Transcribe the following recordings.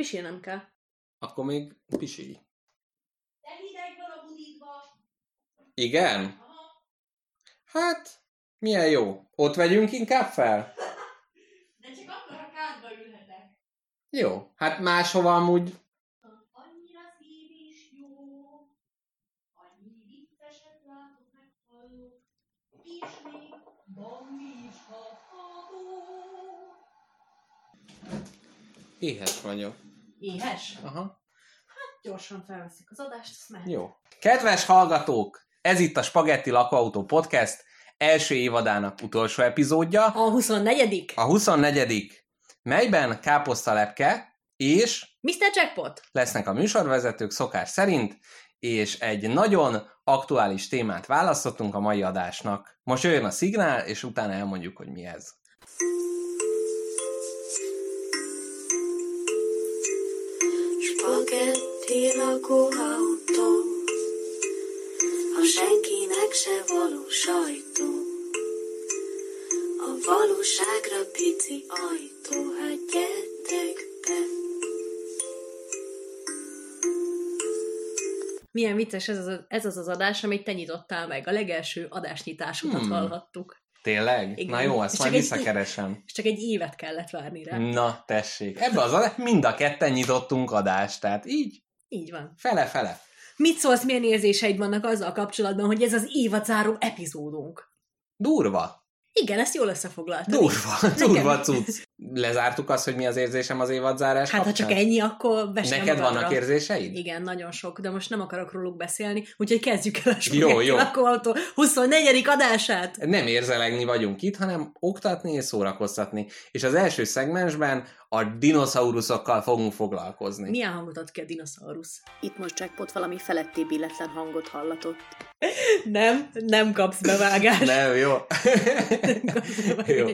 Pisilnem kell. Akkor még pisilj. De hideg van a budítba. Igen? Aha. Hát, milyen jó. Ott vegyünk inkább fel? De csak akkor a kádba ülhetek. Jó, hát máshova amúgy... Éhes vagyok. Éhes? Aha. Hát gyorsan felveszik az adást, azt mehet. Jó. Kedves hallgatók, ez itt a Spaghetti Lakóautó Podcast első évadának utolsó epizódja. A 24. A 24. melyben Káposzta Lepke és... Mr. Jackpot! Lesznek a műsorvezetők szokás szerint, és egy nagyon aktuális témát választottunk a mai adásnak. Most jöjjön a szignál, és utána elmondjuk, hogy mi ez. Spaghetti lakóautó, a senkinek se való sajtó, a valóságra pici ajtó, hát gyertek be. Milyen vicces ez az adás, amit te nyitottál meg. A legelső adásnyitásokat hallhattuk. Tényleg? Igen. Na jó, ezt majd visszakeresem. És csak egy évet kellett várni rá. Na, tessék. Ebben az adás mind a ketten nyitottunk adást, tehát így? Így van. Fele-fele. Mit szólsz, milyen érzéseid vannak azzal kapcsolatban, hogy ez az évadzáró epizódunk? Durva. Igen, ezt jól összefoglaltad. Durva cucc. Lezártuk azt, hogy mi az érzésem az évadzárás kapcsán? Hát, ha csak ennyi, akkor vesem magadra. Neked vannak érzéseid? Igen, nagyon sok, de most nem akarok róluk beszélni, úgyhogy kezdjük el a Spaghetti Lakóautó 24. adását. Nem érzelegni vagyunk itt, hanem oktatni és szórakoztatni. És az első szegmensben a dinoszauruszokkal fogunk foglalkozni. Milyen hangot ad ki a dinoszaurusz? Itt most Jackpot valami felettébb illetlen hangot hallatott. Nem kapsz bevágást. Nem, jó. Jó.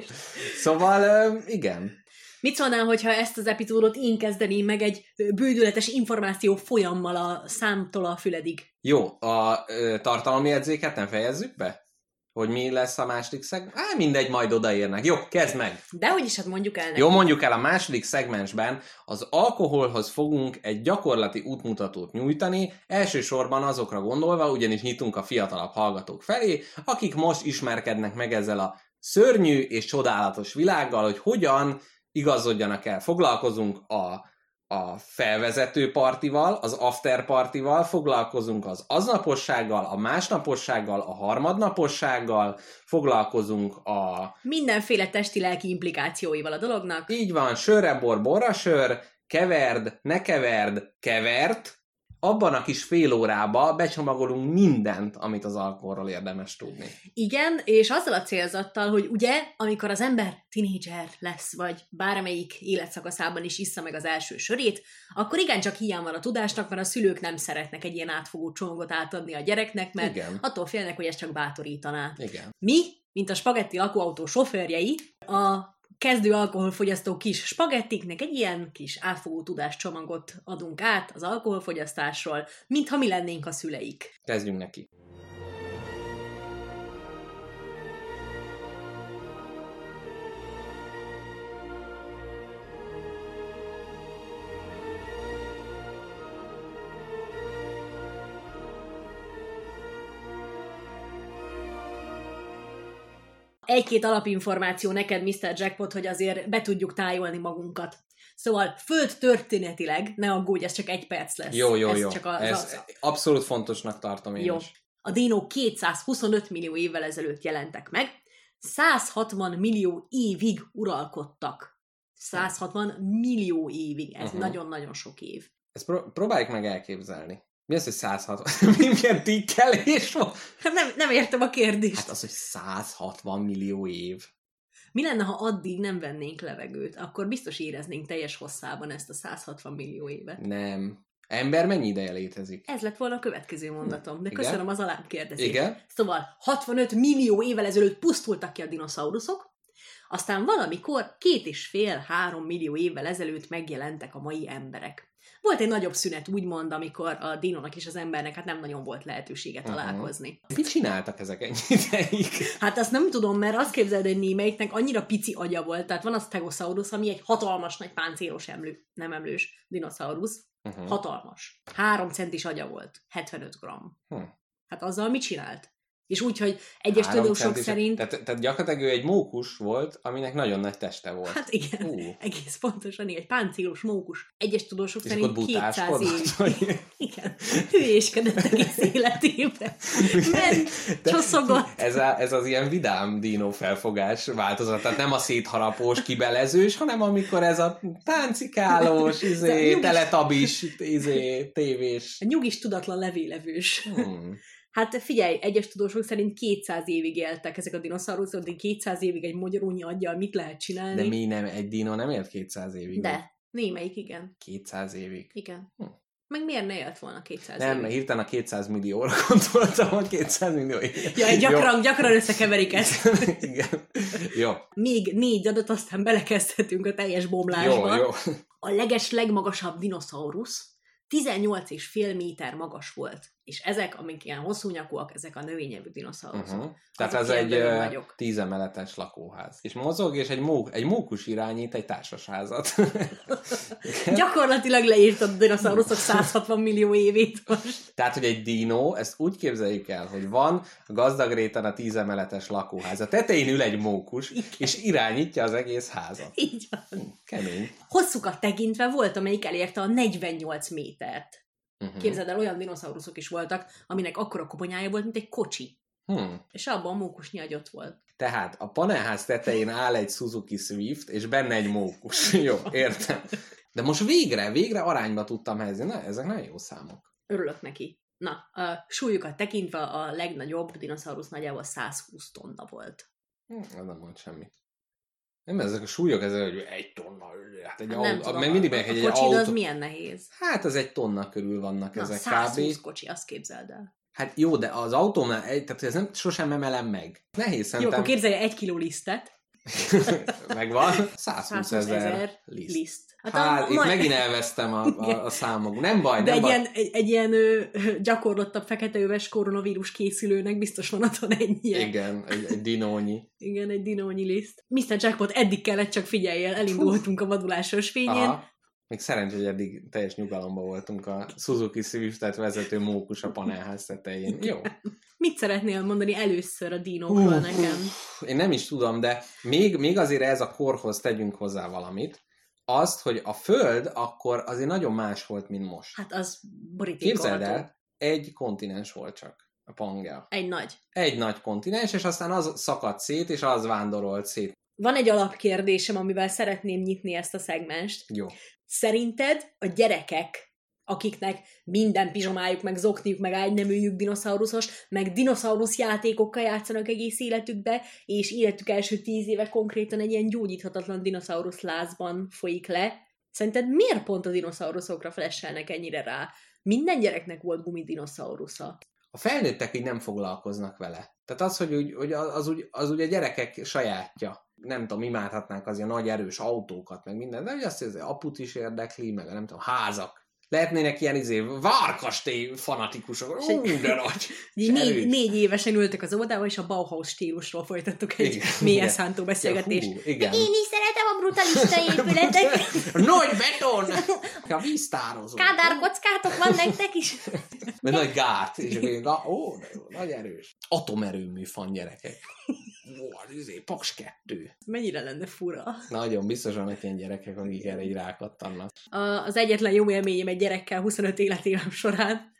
Szóval, igen. Mit szólnál, hogyha ezt az epizódot én kezdeném meg egy bődületes információ folyammal a számtól a füledig? Jó, a tartalmi jegyzéket nem fejezzük be? Hogy mi lesz a második szegmens? Mindegy, majd odaérnek. Jó, kezd meg! Dehogy is, hát mondjuk el nekik. Jó, mondjuk el, a második szegmensben az alkoholhoz fogunk egy gyakorlati útmutatót nyújtani, elsősorban azokra gondolva, ugyanis nyitunk a fiatalabb hallgatók felé, akik most ismerkednek meg ezzel a szörnyű és csodálatos világgal, hogy hogyan igazodjanak el. Foglalkozunk a felvezető partival, az after partival, foglalkozunk az aznapossággal, a másnapossággal, a harmadnapossággal, foglalkozunk a... mindenféle testi-lelki implikációival a dolognak. Így van, sörre bor, borra sör, keverd, ne keverd, kevert. Abban a kis fél órába becsomagolunk mindent, amit az alkoholról érdemes tudni. Igen, és azzal a célzattal, hogy ugye, amikor az ember tinédzser lesz, vagy bármelyik életszakaszában is issza meg az első sörét, akkor igencsak hiány van a tudásnak, mert a szülők nem szeretnek egy ilyen átfogó csomagot átadni a gyereknek, mert igen, attól félnek, hogy ez csak bátorítaná. Igen. Mi, mint a Spaghetti Lakóautó sofőrjei, a kezdő alkoholfogyasztó kis spagettiknek egy ilyen kis átfogó tudáscsomagot adunk át az alkoholfogyasztásról, mintha mi lennénk a szüleik. Kezdjünk neki! Egy-két alapinformáció neked, Mr. Jackpot, hogy azért be tudjuk tájolni magunkat. Szóval földtörténetileg, ne aggódj, ez csak egy perc lesz. Jó. Ez abszolút fontosnak tartom én is. A dinók 225 millió évvel ezelőtt jelentek meg, 160 millió évig uralkodtak. 160 millió évig, ez nagyon-nagyon sok év. Ezt próbáljuk meg elképzelni. Mi az, hogy 160? Milyen tikkelés van? Nem értem a kérdést. Hát az, hogy 160 millió év. Mi lenne, ha addig nem vennénk levegőt? Akkor biztos éreznénk teljes hosszában ezt a 160 millió évet. Nem. Ember mennyi ideje létezik? Ez lett volna a következő mondatom, de igen? Köszönöm az alább kérdezést. Igen? Szóval 65 millió évvel ezelőtt pusztultak ki a dinoszauruszok, Aztán valamikor 2,5–3 millió évvel ezelőtt megjelentek a mai emberek. Volt egy nagyobb szünet, úgymond, amikor a dinónak és az embernek hát nem nagyon volt lehetősége találkozni. Mit csináltak ezek ennyi ideig? Hát azt nem tudom, mert azt képzeld, hogy némelyiknek annyira pici agya volt. Tehát van a Stegosaurus, ami egy hatalmas nagy páncélos emlő, nem emlős dinoszaurusz. Hatalmas. 3 centis agya volt. 75 gramm. Hát azzal mit csinált? És úgy, hogy egyes tudósok szerint... Tehát gyakorlatilag egy mókus volt, aminek nagyon nagy teste volt. Hát igen, egész pontosan, egy páncélos mókus. Egyes tudósok szerint 200 év. Igen, hülyéskedett egész életében. Ment, csoszogott. Ez az ilyen vidám dino felfogás változat. Tehát nem a szétharapós, kibelezős, hanem amikor ez a táncikálós, teletabis, tévés. Nyugis, tudatlan levélevős. Hát figyelj, egyes tudósok szerint 200 évig éltek ezek a dinoszauruszok, de 200 évig egy magyarónyi aggyal mit lehet csinálni? De mi nem, egy dinó nem élt 200 évig? De, némelyik igen. 200 évig? Igen. Meg miért ne élt volna 200 évig? Nem, hirtelen a 200 millióra gondoltam, hogy 200 millió évig. Ja, gyakran összekeverik ezt. Igen. Jó. Még 4 adat, aztán belekezdhetünk a teljes bomlásba. Jó. A legmagasabb dinoszaurusz 18,5 méter magas volt. És ezek, amik ilyen hosszú nyakúak, ezek a növényevű dinoszauruszok. Tehát ez egy 10 emeletes lakóház. És mozog, és egy mókus irányít egy társasházat. Gyakorlatilag leírtad a dinoszauruszok 160 millió évét most. Tehát, hogy egy dinó, ezt úgy képzeljük el, hogy van gazdag réten a 10 emeletes lakóház. A tetején ül egy mókus, és irányítja az egész házat. Így van. Kemény. Hosszukat tekintve volt, amelyik elérte a 48 métert. Képzeld el, olyan dinoszauruszok is voltak, aminek akkora koponyája volt, mint egy kocsi. És abban mókusnyi agyott volt. Tehát a panelház tetején áll egy Suzuki Swift, és benne egy mókus. Jó, értem. De most végre arányba tudtam helyezni. Na, ezek nagyon jó számok. Örülök neki. Na, a súlyukat tekintve a legnagyobb dinoszaurusz nagyjából 120 tonna volt. Ez nem volt semmi. Nem, ezek a súlyok, ezek, hogy 1 tonna, hát egy autó, meg mindig meg egy autó. A kocsid az milyen nehéz? Hát az 1 tonna körül vannak ezek kb. 120 kocsi, azt képzeld el. Hát jó, de az autómnál, tehát ez nem, sosem emelem meg. Nehéz szerintem. Jó, akkor képzelje 1 kiló lisztet. Megvan. 120 000 liszt. Hát itt megint elvesztem a számok. Nem baj, de nem baj. De egy ilyen gyakorlottabb feketeöves koronavírus készülőnek biztos van otthon ennyien. Igen, egy dinónyi. Igen, egy dinónyi liszt. Mr. Jackpot, eddig kellett, csak figyeljél, elindultunk a vadulás ösvényén. Aha. Még szerencsé, hogy eddig teljes nyugalomban voltunk a Suzuki Swiftet vezető mókus a panelház tetején. Jó. Mit szeretnél mondani először a dinókról nekem? Én nem is tudom, de még azért ez a korhoz tegyünk hozzá valamit. Azt, hogy a Föld akkor azért nagyon más volt, mint most. Hát az borítékolható. Képzeld el, egy kontinens volt csak. A Pangea. Egy nagy kontinens, és aztán az szakadt szét, és az vándorolt szét. Van egy alapkérdésem, amivel szeretném nyitni ezt a szegmest. Jó. Szerinted a gyerekek, akiknek minden pizsomájuk, meg zokniuk, meg ágyneműjük dinoszauruszos, meg dinoszaurusz játékokkal játszanak egész életükbe, és életük első 10 éve konkrétan egy ilyen gyógyíthatatlan dinoszaurusz lázban folyik le. Szerinted miért pont a dinoszauruszokra flesselnek ennyire rá? Minden gyereknek volt gumidinoszaurusza. A felnőttek így nem foglalkoznak vele. Tehát az, hogy a gyerekek sajátja. Nem tudom, imádhatnánk az ilyen nagy erős autókat, meg minden, de azt hiszem, hogy aput is érdekli, meg nem tudom, házak. Lehetnének ilyen várkastély fanatikusok. De nagy! 4 évesen ültök az óvodában, és a Bauhaus stílusról folytattuk egy mélyen szántó beszélgetést. Igen. Én is szeretem a brutalista épületeket. Nagy beton! A víztározó. Kádárkockátok van nektek is. Mert nagy gát. És nagy erős. Atomerőmű fan gyerekek. Paks 2. Mennyire lenne fura? Nagyon biztos vannak ilyen gyerekek, akik erre így rákattannak. Az egyetlen jó élményem egy gyerekkel 25 életévem során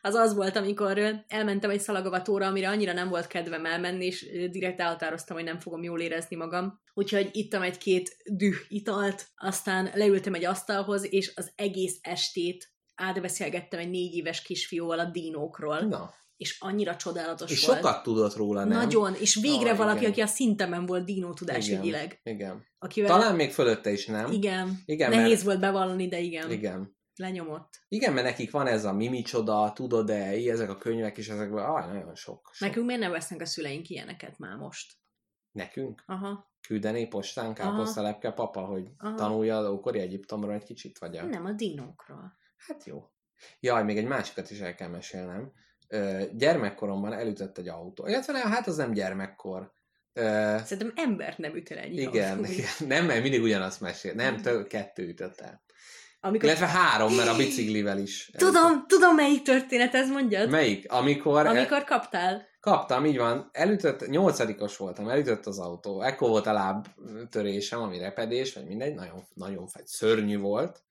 az volt, amikor elmentem egy szalagavatóra, amire annyira nem volt kedvem elmenni, és direkt elhatároztam, hogy nem fogom jól érezni magam. Úgyhogy ittam 1-2 düh italt, aztán leültem egy asztalhoz, és az egész estét átbeszélgettem egy 4 éves kisfiúval a dinókról. Na. És annyira csodálatos és volt. És sokat tudott róla, nem? Nagyon, és végre valaki, igen. Aki a szintemen volt dinótudás ügyileg. Igen. Akivel... Talán még fölötte is, nem? Igen. Nehéz volt bevallani, de igen. Igen. Lenyomott. Igen, mert nekik van ez a Mimi csoda, tudod-e, ezek a könyvek, és ezekből nagyon sok. Nekünk miért nem vesznek a szüleink ilyeneket már most? Nekünk? Aha. küldeni postán Káposzta Lepke papa, hogy tanulja az ókori Egyiptomról egy kicsit, vagy a... Nem, a dinókról. Hát jó. Jaj, még egy másikat is el kell mesélnem. Gyermekkoromban elütött egy autó. Illetve hát az nem gyermekkor. Szerintem embert nem üt el ennyi. Igen. Nem, mert mindig ugyanazt mesél. Nem, kettő ütött el. Amikor... Illetve három, mert a biciklivel is. Tudom, melyik történet, ez mondjad? Melyik? Amikor kaptál. Kaptam, így van. Elütött, 8-os voltam, elütött az autó. Ekkor volt a lábtörésem, ami repedés, vagy mindegy, nagyon szörnyű volt.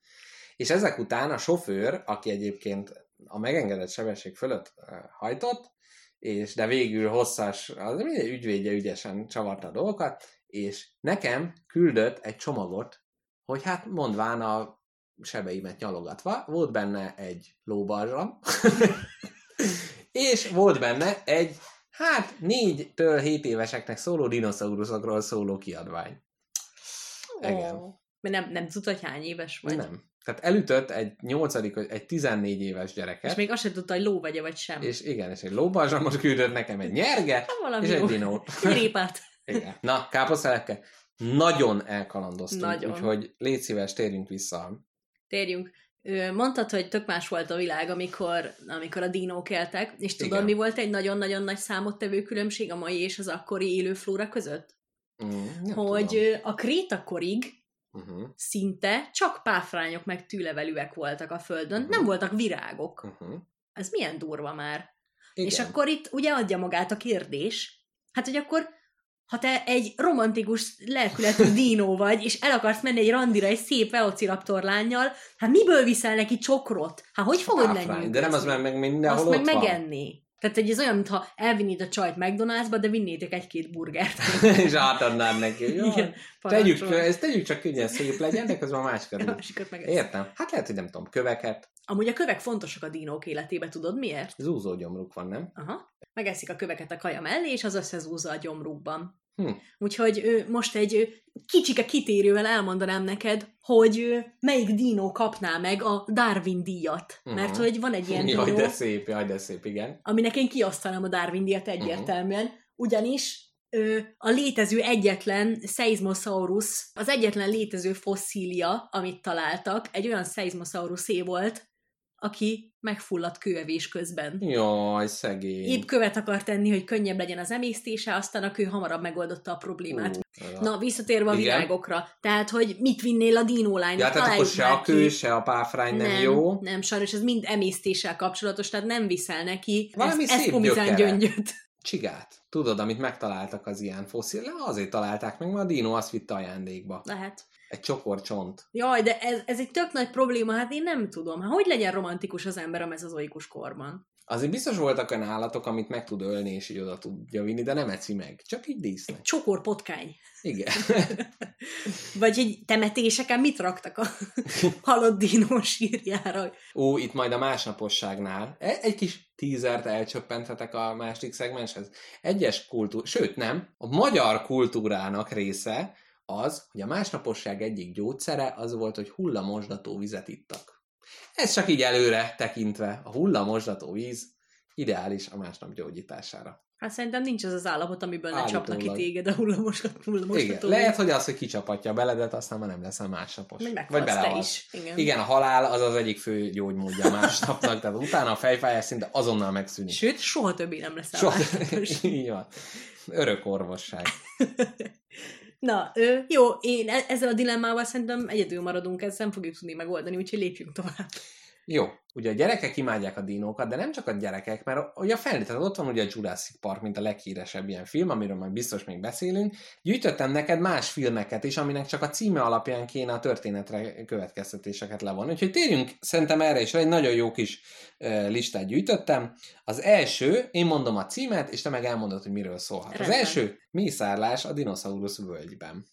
És ezek után a sofőr, aki egyébként a megengedett sebesség fölött hajtott, és de végül hosszas, az mindegy, ügyvédje ügyesen csavarta a dolgokat, és nekem küldött egy csomagot, hogy hát mondván a sebeimet nyalogatva, volt benne egy lóbalzsam, és volt benne egy, 4-7 éveseknek szóló dinoszauruszokról szóló kiadvány. Igen. Nem tudod, hogy hány éves vagy? Nem. Tehát elütött egy 14 éves gyereket. És még azt sem tudta, hogy ló vagy-e vagy sem. És igen, és egy lóbalzsamot küldött nekem, egy nyerget, és egy dinót. Egy répát. Igen. Na, Káposzta Lepke, nagyon elkalandoztunk, úgyhogy légy szíves, térjünk vissza. Térjünk. Mondtad, hogy tök más volt a világ, amikor a dinók éltek, és tudod, mi volt egy nagyon-nagyon nagy számottevő különbség a mai és az akkori élőflóra között? Hogy tudom. A krétakorig szinte csak páfrányok meg tűlevelűek voltak a földön, nem voltak virágok. Ez milyen durva már. Igen. És akkor itt ugye adja magát a kérdés, hát hogy akkor, ha te egy romantikus lelkületű dínó vagy, és el akarsz menni egy randira egy szép velociraptor lánnyal, hát miből viszel neki csokrot? Hát hogy fogod lenni? De nem, az meg mindenhol ott meg megenni. Tehát ez olyan, mintha elvinnéd a csajt McDonald'sba, de vinnétek 1-2 burgert. És átadnád neki. Jó, igen, tegyük csak könnyen szép legyen, de közben a másikat meg. Értem. Hát lehet, hogy nem tudom, köveket. Amúgy a kövek fontosak a dinók életében, tudod miért? Zúzó gyomruk van, nem? Aha. Megeszik a köveket a kaja mellé, és az összezúzza a gyomrukban. Úgyhogy most egy kicsike kitérővel elmondanám neked, hogy melyik dinó kapná meg a Darwin díjat. Mert hogy van egy ilyen dinó... Jaj, de szép, igen. Aminek én kiasztanám a Darwin díjat egyértelműen, ugyanis a létező egyetlen Szeizmoszaurus, az egyetlen létező fosszília, amit találtak, egy olyan Szeizmoszaurusé volt, aki megfulladt kőevés közben. Jaj, szegény. Épp követ akart tenni, hogy könnyebb legyen az emésztése, aztán a kő hamarabb megoldotta a problémát. Na, visszatérve a virágokra. Tehát, hogy mit vinnél a dinólánynak? Ja, tehát akkor se a kő, se a páfrány nem jó. Nem, sajnos ez mind emésztéssel kapcsolatos, tehát nem viszel neki eszpomizán gyöngyöt. Csigát. Tudod, amit megtaláltak az ilyen fosszíliák, azért találták meg, mert a dinó azt vitte ajándékba. Lehet. Egy csokor csont. Jaj, de ez egy tök nagy probléma, hát én nem tudom. Hát hogy legyen romantikus az ember a mezozoikus korban? Azért biztos voltak olyan állatok, amit meg tud ölni, és így oda tudja vinni, de nem eszi meg. Csak így dísznek. Egy csokor potkány. Igen. Vagy egy temetéseken mit raktak a halott dinó sírjára? Ó, itt majd a másnaposságnál egy kis tízert elcsöppenthetek a másik szegmenshez. Egyes kultúra, sőt nem, a magyar kultúrának része az, hogy a másnaposság egyik gyógyszere az volt, hogy hullamosdató vizet ittak. Ez csak így előre tekintve, a hullamosdató víz ideális a másnap gyógyítására. Hát szerintem nincs az az állapot, amiből ne csapnak ki téged a hullamosdató víz. Igen, lehet, hogy az, hogy kicsapatja beledet, aztán már nem leszel másnapos. Vagy belehalsz. Igen, a halál az az egyik fő gyógymódja másnapnak, tehát utána a fejfájás szinte azonnal megszűnik. Sőt, soha többé nem leszel másnapos. Így van. Örök orvosság. Na, jó, én ezzel a dilemmával szerintem egyedül maradunk, ezt nem fogjuk tudni megoldani, úgyhogy lépjünk tovább. Jó, ugye a gyerekek imádják a dinókat, de nem csak a gyerekek, mert ugye felnőttek, ott van ugye a Jurassic Park, mint a leghíresebb ilyen film, amiről majd biztos még beszélünk. Gyűjtöttem neked más filmeket is, aminek csak a címe alapján kéne a történetre következtetéseket levonni. Úgyhogy térjünk szerintem erre is, egy nagyon jó kis listát gyűjtöttem. Az első, én mondom a címet, és te meg elmondod, hogy miről szólhat. Rendben. Az első, mészárlás a dinoszaurusz völgyben.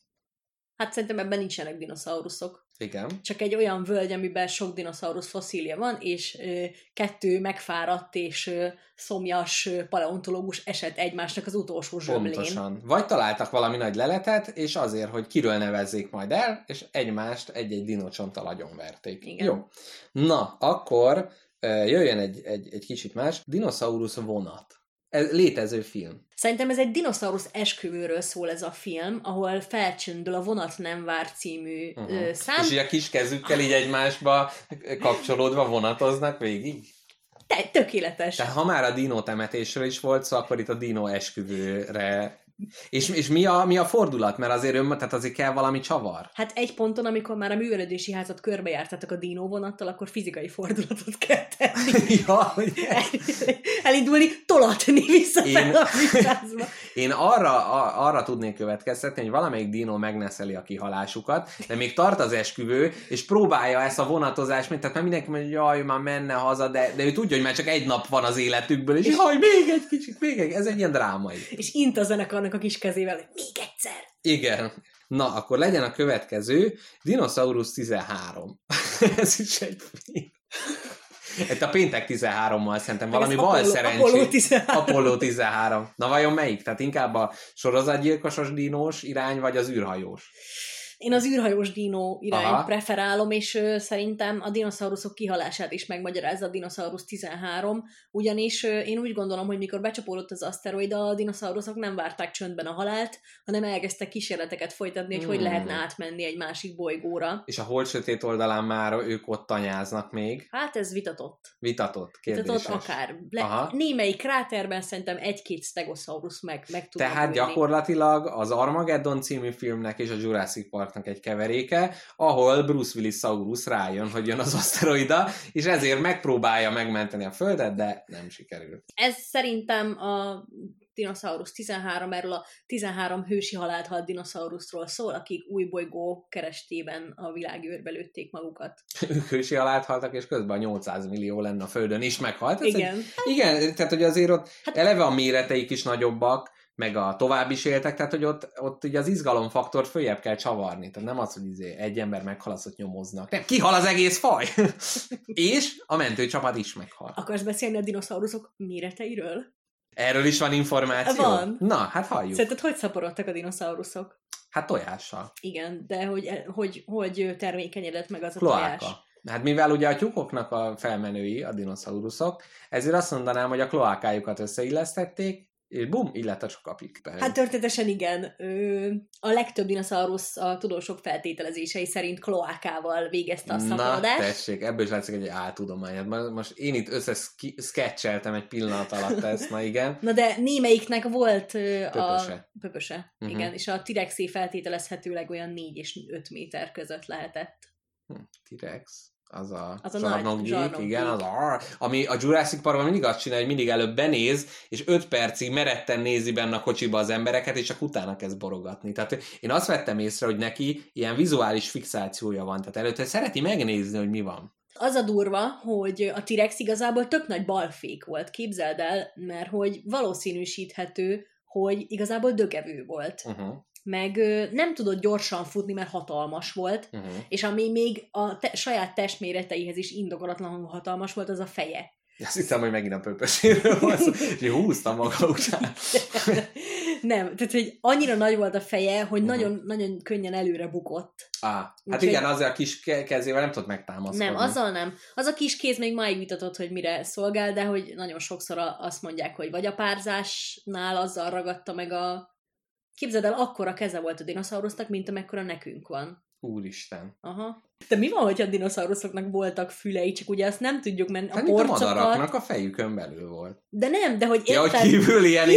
Hát szerintem ebben nincsenek dinoszauruszok. Igen. Csak egy olyan völgy, amiben sok dinoszaurusz fosszília van, és 2 megfáradt és szomjas paleontológus esett egymásnak az utolsó zsömlén. Pontosan. Vagy találtak valami nagy leletet, és azért, hogy kiről nevezzék majd el, és egymást egy-egy dinocsonttal agyonverték. Igen. Jó. Na, akkor jöjjön egy kicsit más. Dinoszaurusz vonat. Ez létező film. Szerintem ez egy dinoszaurusz esküvőről szól ez a film, ahol felcsöndül a Vonat nem vár című szám. És így a kis kezükkel így egymásba kapcsolódva vonatoznak végig? Tökéletes. Tehát ha már a dinó temetésről is volt szó, akkor itt a dinó esküvőre... És mi a fordulat? Mert azért tehát azért kell valami csavar. Hát egy ponton, amikor már a művelődési házat körbejártatok a dínó vonattal, akkor fizikai fordulatot kell tenni. Ja, elindulni, tolatni vissza fel a vizsgázba. Én arra tudnék következtetni, hogy valamelyik dínó megneszeli a kihalásukat, de még tart az esküvő, és próbálja ezt a vonatozást, tehát már mindenki mondja, hogy jaj, már menne haza, de ő tudja, hogy már csak egy nap van az életükből, és jaj, még egy kicsit, ez egy ilyen drámai. És int a zenekarnak a kis kezével, hogy még egyszer. Igen. Na, akkor legyen a következő. Dinoszaurusz 13. Ez is egy film. Itt a péntek 13-mal szerintem valami bal szerencsé. Apollo 13. Apollo 13. Na vajon melyik? Tehát inkább a sorozatgyilkosos dinós irány, vagy az űrhajós? Én az űrhajós dinó irányt preferálom, és szerintem a dinoszauruszok kihalását is megmagyarázza a dinoszaurusz 13, ugyanis én úgy gondolom, hogy mikor becsapódott az aszteroida, a dinoszauruszok nem várták csöndben a halált, hanem elkezdtek kísérleteket folytatni, hogy hogy lehetne átmenni egy másik bolygóra. És a Hold sötét oldalán már ők ott tanyáznak még. Hát ez vitatott. Vitatott akár. Némelyik kráterben szerintem egy-két stegosaurus meg tudja. Tehát gyakorlatilag az Armageddon című filmnek és a Jurassic Park egy keveréke, ahol Bruce Willis-Saurus rájön, hogy jön az aszteroida, és ezért megpróbálja megmenteni a Földet, de nem sikerült. Ez szerintem a Dinoszaurusz 13, erről a 13 hősi halált halt dinoszauruszról szól, akik új bolygó kerestében a világűrbe lőtték magukat. Ők hősi halált haltak, és közben 800 millió lenne a Földön is meghalt. Igen. Igen, tehát hogy azért ott eleve a méreteik is nagyobbak, meg a tovább is éltek, tehát hogy ott ugye az izgalomfaktort följebb kell csavarni. Tehát nem az, hogy egy ember meghal, azt nyomoznak. Nem, kihal az egész faj! És a mentőcsapat is meghal. Akarsz beszélni a dinoszauruszok méreteiről? Erről is van információ? Van. Na, hát halljuk. Szerinted hogy szaporodtak a dinoszauruszok? Hát tojással. Igen, de hogy termékenyedett meg az a tojás? Kloáka. Hát mivel ugye a tyúkoknak a felmenői a dinoszauruszok, ezért azt mondanám, hogy a kloákájukat összeillesztették, és bum, illetesek kapik. Hát történetesen igen. A legtöbb dinoszaurusz a tudósok feltételezései szerint kloákával végezte a szaporodást. Na tessék, ebből is látszik egy áltudományod. Most én itt összeszketcseltem egy pillanat alatt ezt, na igen. Na de némelyiknek volt a pöpöse. Uh-huh. Igen, és a T-rexé feltételezhetőleg olyan 4 és 5 méter között lehetett. T-rex... Az a zsarnokgyík, igen, az a... Ami a Jurassic Parkban mindig azt csinálja, hogy mindig előbb benéz, és 5 percig meretten nézi benne a kocsiba az embereket, és csak utána kezd borogatni. Tehát én azt vettem észre, hogy neki ilyen vizuális fixációja van, tehát előtte szereti megnézni, hogy mi van. Az a durva, hogy a T-rex igazából tök nagy balfék volt, képzeld el, mert hogy valószínűsíthető, hogy igazából dögevő volt. Uh-huh. Meg nem tudott gyorsan futni, mert hatalmas volt, és ami még a saját testméreteihez is indokolatlanul hatalmas volt, az a feje. Azt hiszem, hogy megint a pöpöséről van szó, és húzta maga után. Nem, tehát hogy annyira nagy volt a feje, hogy nagyon könnyen előre bukott. Hát igen, azzal a kis kezével nem tudott megtámaszkodni. Nem, azzal nem. Az a kis kéz még máig vitatott, hogy mire szolgál, de hogy nagyon sokszor azt mondják, hogy vagy a párzásnál azzal ragadta meg a... Képzeld el, akkora keze volt a dinoszaurusznak, mint amekkora nekünk van. Úristen. Aha. De mi van, hogyha a dinoszauruszoknak voltak fülei, csak ugye azt nem tudjuk, mert a porcokat... Mint a madaraknak a fejükön belül volt. De nem, de hogy érted... Ja, hogy kívül ilyen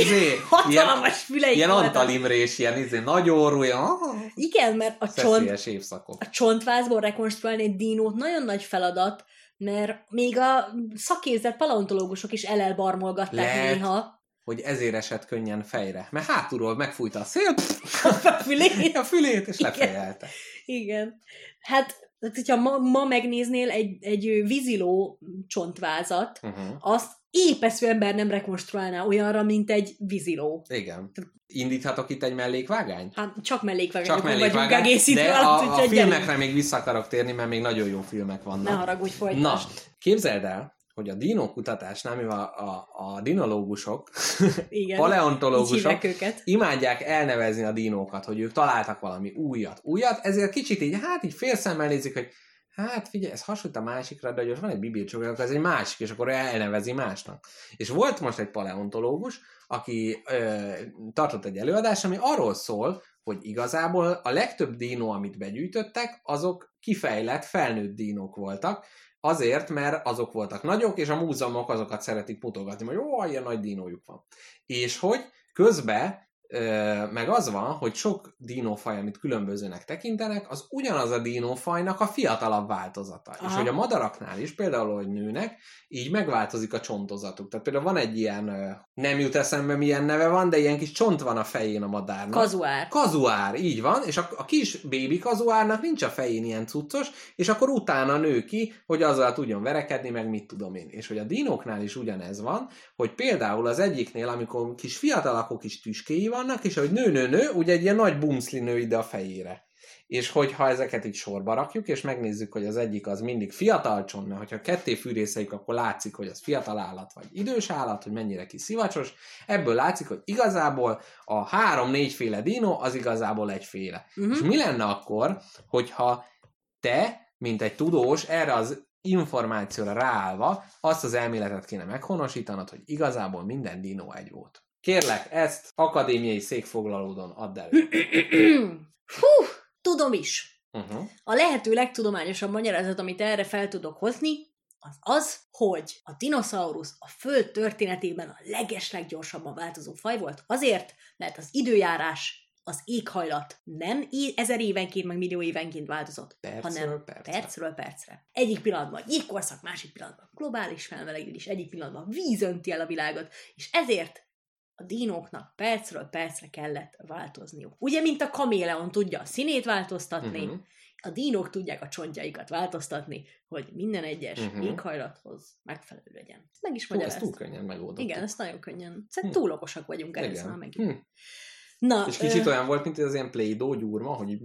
hatalmas füleik ilyen voltak. Antal Imrés, ilyen nagy orrú, ilyen... Igen, mert a csontvázból rekonstruálni egy dinót nagyon nagy feladat, mert még a szakképzett paleontológusok is elbarmolgatták néha. Hogy ezért esett könnyen fejre. Mert hátulról megfújta a szél, a fülét, és lefejelte. Igen. Hát, hogyha ma megnéznél egy víziló csontvázat, azt épesző ember nem rekonstruálná olyanra, mint egy víziló. Igen. Indíthatok itt egy mellékvágányt? Hát csak mellékvágány, de a filmekre még vissza akarok térni, mert még nagyon jó filmek vannak. Ne haragudj, folytasd. Na, képzeld el, hogy a dinókutatásnál, mivel a dinológusok, igen, paleontológusok imádják elnevezni a dinókat, hogy ők találtak valami újat, ezért kicsit így, hát így félszemmel nézik, hogy hát figyelj, ez hasonlít a másikra, de hogy van egy bibircsója, akkor ez egy másik, és akkor elnevezi másnak. És volt most egy paleontológus, aki tartott egy előadást, ami arról szól, hogy igazából a legtöbb dínó, amit begyűjtöttek, azok kifejlett, felnőtt dínók voltak, azért, mert azok voltak nagyok, és a múzeumok azokat szeretik mutogatni, hogy ó, ilyen nagy dínójuk van. És hogy közben meg az van, hogy sok dínófaj, amit különbözőnek tekintenek, az ugyanaz a dínófajnak a fiatalabb változata. Aha. És hogy a madaraknál is, például, hogy nőnek, így megváltozik a csontozatuk. Tehát például van egy ilyen, nem jut eszembe milyen neve van, de ilyen kis csont van a fején a madárnak. Kazuár. Kazuár, így van, és a kis bébi kazuárnak nincs a fején ilyen cuccos, és akkor utána nő ki, hogy azzal tudjon verekedni, meg mit tudom én. És hogy a dínóknál is ugyanez van, hogy például az egyiknél, amikor kis fiatalakok kis tüskéi van, és ahogy nő, ugye egy ilyen nagy bumszli nő ide a fejére. És hogyha ezeket így sorba rakjuk, és megnézzük, hogy az egyik az mindig fiatal csont, mert hogyha ketté fűrészeljük, akkor látszik, hogy az fiatal állat, vagy idős állat, hogy mennyire kiszivacsos, ebből látszik, hogy igazából a 3-4 féle dino az igazából egyféle. Uh-huh. És mi lenne akkor, hogyha te, mint egy tudós, erre az információra ráállva azt az elméletet kéne meghonosítanod, hogy igazából minden dino egy volt. Kérlek, ezt akadémiai székfoglalódon add elő. Hú, tudom is. Uh-huh. A lehető legtudományosabb magyarázat, amit erre fel tudok hozni, az az, hogy a dinoszaurusz a Föld történetében a legesleggyorsabban változó faj volt, azért, mert az időjárás, az éghajlat nem 1000 évenként, meg millió évenként változott, hanem percről percre. Egyik pillanatban jégkorszak, másik pillanatban globális felmelegedés, egyik pillanatban víz önti el a világot, és ezért a dínóknak percről percre kellett változniuk. Ugye, mint a kaméleon tudja a színét változtatni, uh-huh. a dínók tudják a csontjaikat változtatni, hogy minden egyes éghajlathoz megfelelő legyen. Ezt meg is magyarázt. Ezt túl könnyen megoldottuk. Igen, ezt nagyon könnyen. Szerintem túl okosak vagyunk erre már megint. Na, és kicsit olyan volt, mint az ilyen Play-Doh gyúrma, hogy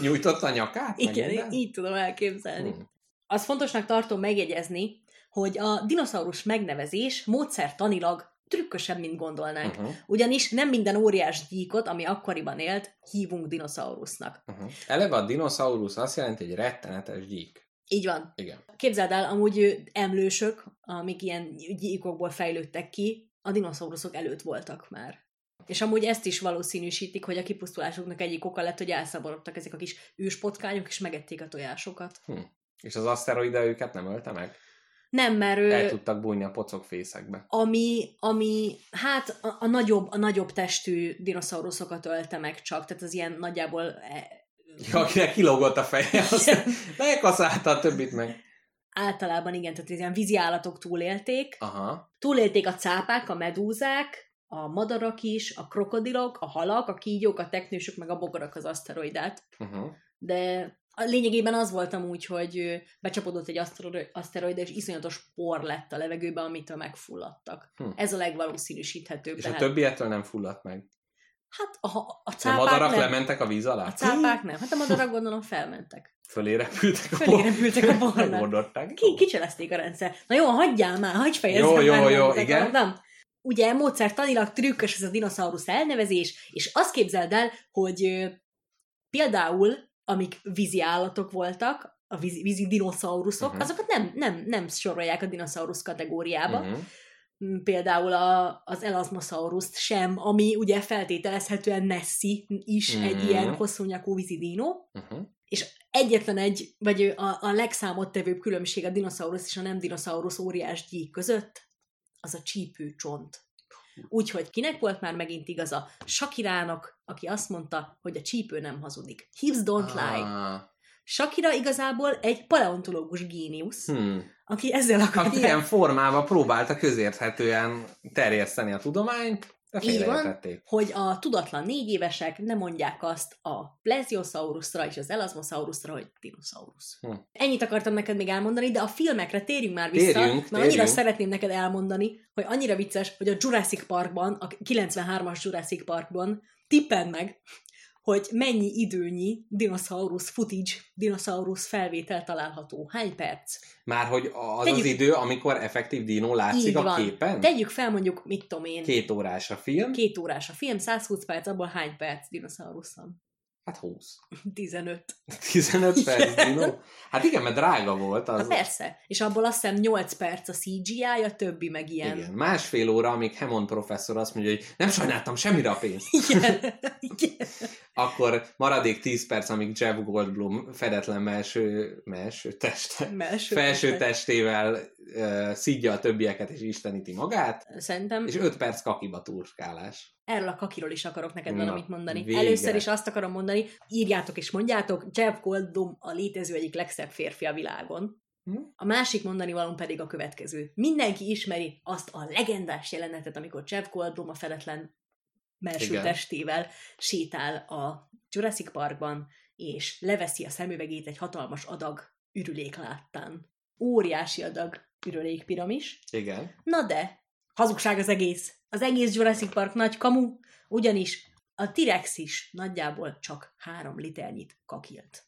nyújtott a nyakát. Igen, így tudom elképzelni. Az fontosnak tartom megjegyezni, hogy a dinoszaurusz megnevezés módszertanilag trükkösebb, mint gondolnánk. Uh-huh. Ugyanis nem minden óriás gyíkot, ami akkoriban élt, hívunk dinoszaurusznak. Uh-huh. Eleve a dinoszaurusz azt jelenti, hogy rettenetes gyík. Így van. Igen. Képzeld el, amúgy emlősök, amik ilyen gyíkokból fejlődtek ki, a dinoszauruszok előtt voltak már. És amúgy ezt is valószínűsítik, hogy a kipusztulásuknak egyik oka lett, hogy elszaborodtak ezek a kis őspotkányok, és megették a tojásokat. És az aszteroida őket nem ölte meg? Nem, mert el tudtak bújni a pocokfészekbe. Ami hát a nagyobb testű dinoszauruszokat ölte meg csak, tehát az ilyen nagyjából... Akinek kilógott a feje, azt megkaszálta a többit meg. Általában igen, tehát ilyen víziállatok túlélték. Aha. Túlélték a cápák, a medúzák, a madarak is, a krokodilok, a halak, a kígyók, a teknősök, meg a bogarak az aszteroidát. Uh-huh. De... A lényegében az voltam úgy, hogy becsapodott egy aszteroida, és iszonyatos por lett a levegőbe, amitől megfulladtak. Ez a legvalószínűsíthetőbb. És a többiettől nem fulladt meg? Hát a cápák nem. A madarak lementek a víz alá? A cápák nem. Hát a madarak gondolom felmentek. Fölérepültek a bornak. Kicselezték a rendszer. Na jó, hagyjál már, hagyj fejezni. Jó, igen. Nem? Ugye módszertanilag trükkös ez a dinoszaurusz elnevezés, és azt képzeld el, hogy például amik vízi állatok voltak, a vízi dinoszauruszok, azokat nem sorolják a dinoszaurusz kategóriába. Például az Elasmosaurust sem, ami ugye feltételezhetően Nessie is egy ilyen hosszúnyakú vízi dino, és egyetlen egy, vagy a legszámottevőbb különbség a dinoszaurusz és a nem dinoszaurusz óriás gyík között, az a csípőcsont. Úgyhogy kinek volt már megint igaza? Shakirának, aki azt mondta, hogy a csípő nem hazudik. Hips don't lie. Shakira igazából egy paleontológus géniusz, aki ezzel akart... Aki ilyen formában próbálta közérthetően terjeszteni a tudományt, de félreértették. Így van, hogy a tudatlan 4 évesek nem mondják azt a Plesiosaurusra és az Elasmosaurusra, hogy dinoszaurusz. Ennyit akartam neked még elmondani, de a filmekre térjünk már vissza, mert annyira szeretném neked elmondani, hogy annyira vicces, hogy a Jurassic Parkban, a 93-as Jurassic Parkban tippeld meg, hogy mennyi időnyi dinoszaurusz footage, dinoszaurusz felvétel található. Hány perc? Márhogy az idő, amikor effektív dinó látszik a képen? Tegyük fel mondjuk, mit tudom én. 2 órás a film. 2 órás a film, 120 perc, abból hány perc dinoszauruszon? Hát 20. 15. 15 perc, dino? Hát igen, mert drága volt az. Persze, és abból azt hiszem 8 perc a CGI, a többi meg ilyen. Igen, másfél óra, amíg Hammond professzor azt mondja, hogy nem sajnáltam semmire a pénzt. Igen, igen. Akkor maradék 10 perc, amíg Jeff Goldblum fedetlen felső testével szidja a többieket és isteníti magát. Szerintem. És 5 perc kakiba turkálás. Erről a kakiról is akarok neked valamit mondani. Vége. Először is azt akarom mondani, írjátok és mondjátok, Jeff Goldblum a létező egyik legszebb férfi a világon. A másik mondani való pedig a következő. Mindenki ismeri azt a legendás jelenetet, amikor Jeff Goldblum a fedetlen melső testével sétál a Jurassic Parkban, és leveszi a szemüvegét egy hatalmas adag ürülék láttán. Óriási adag ürülék piramis. Igen. Na de... hazugság az egész. Az egész Jurassic Park nagy kamu, ugyanis a T-rex is nagyjából csak 3 liternyit kakilt.